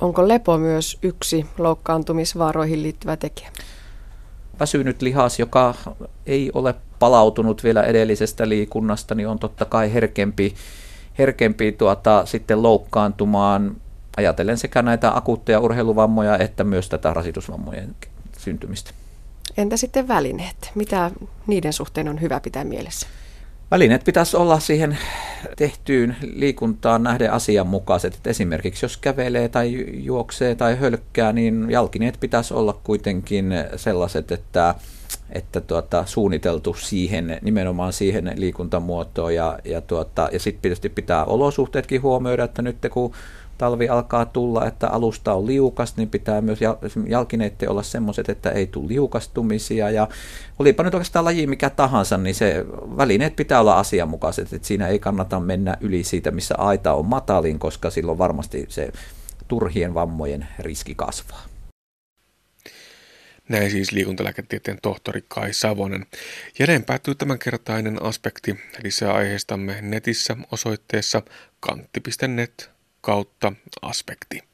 Onko lepo myös yksi loukkaantumisvaaroihin liittyvä tekijä? Väsynyt lihas, joka ei ole palautunut vielä edellisestä liikunnasta, niin on totta kai herkempi, herkempi tuota, sitten loukkaantumaan, ajatellen sekä näitä akuutteja urheiluvammoja että myös tätä rasitusvammojen syntymistä. Entä sitten välineet? Mitä niiden suhteen on hyvä pitää mielessä? Välineet pitäisi olla siihen tehtyyn liikuntaan nähden asianmukaiset. Et esimerkiksi jos kävelee tai juoksee tai hölkkää, niin jalkineet pitäisi olla kuitenkin sellaiset, että, että tuota, suunniteltu siihen, nimenomaan siihen liikuntamuotoon. Ja, ja, tuota, ja sitten tietysti pitää olosuhteetkin huomioida, että nyt kun talvi alkaa tulla, että alusta on liukas, niin pitää myös jalkineiden olla semmoiset, että ei tule liukastumisia. Ja olipa nyt oikeastaan laji mikä tahansa, niin se välineet pitää olla asianmukaiset, että siinä ei kannata mennä yli siitä, missä aita on matalin, koska silloin varmasti se turhien vammojen riski kasvaa. Näin siis liikuntalääketieteen tohtori Kai Savonen. Ja näin päättyy tämänkertainen aspekti. Lisää aiheistamme netissä osoitteessa kantti piste net kautta aspekti.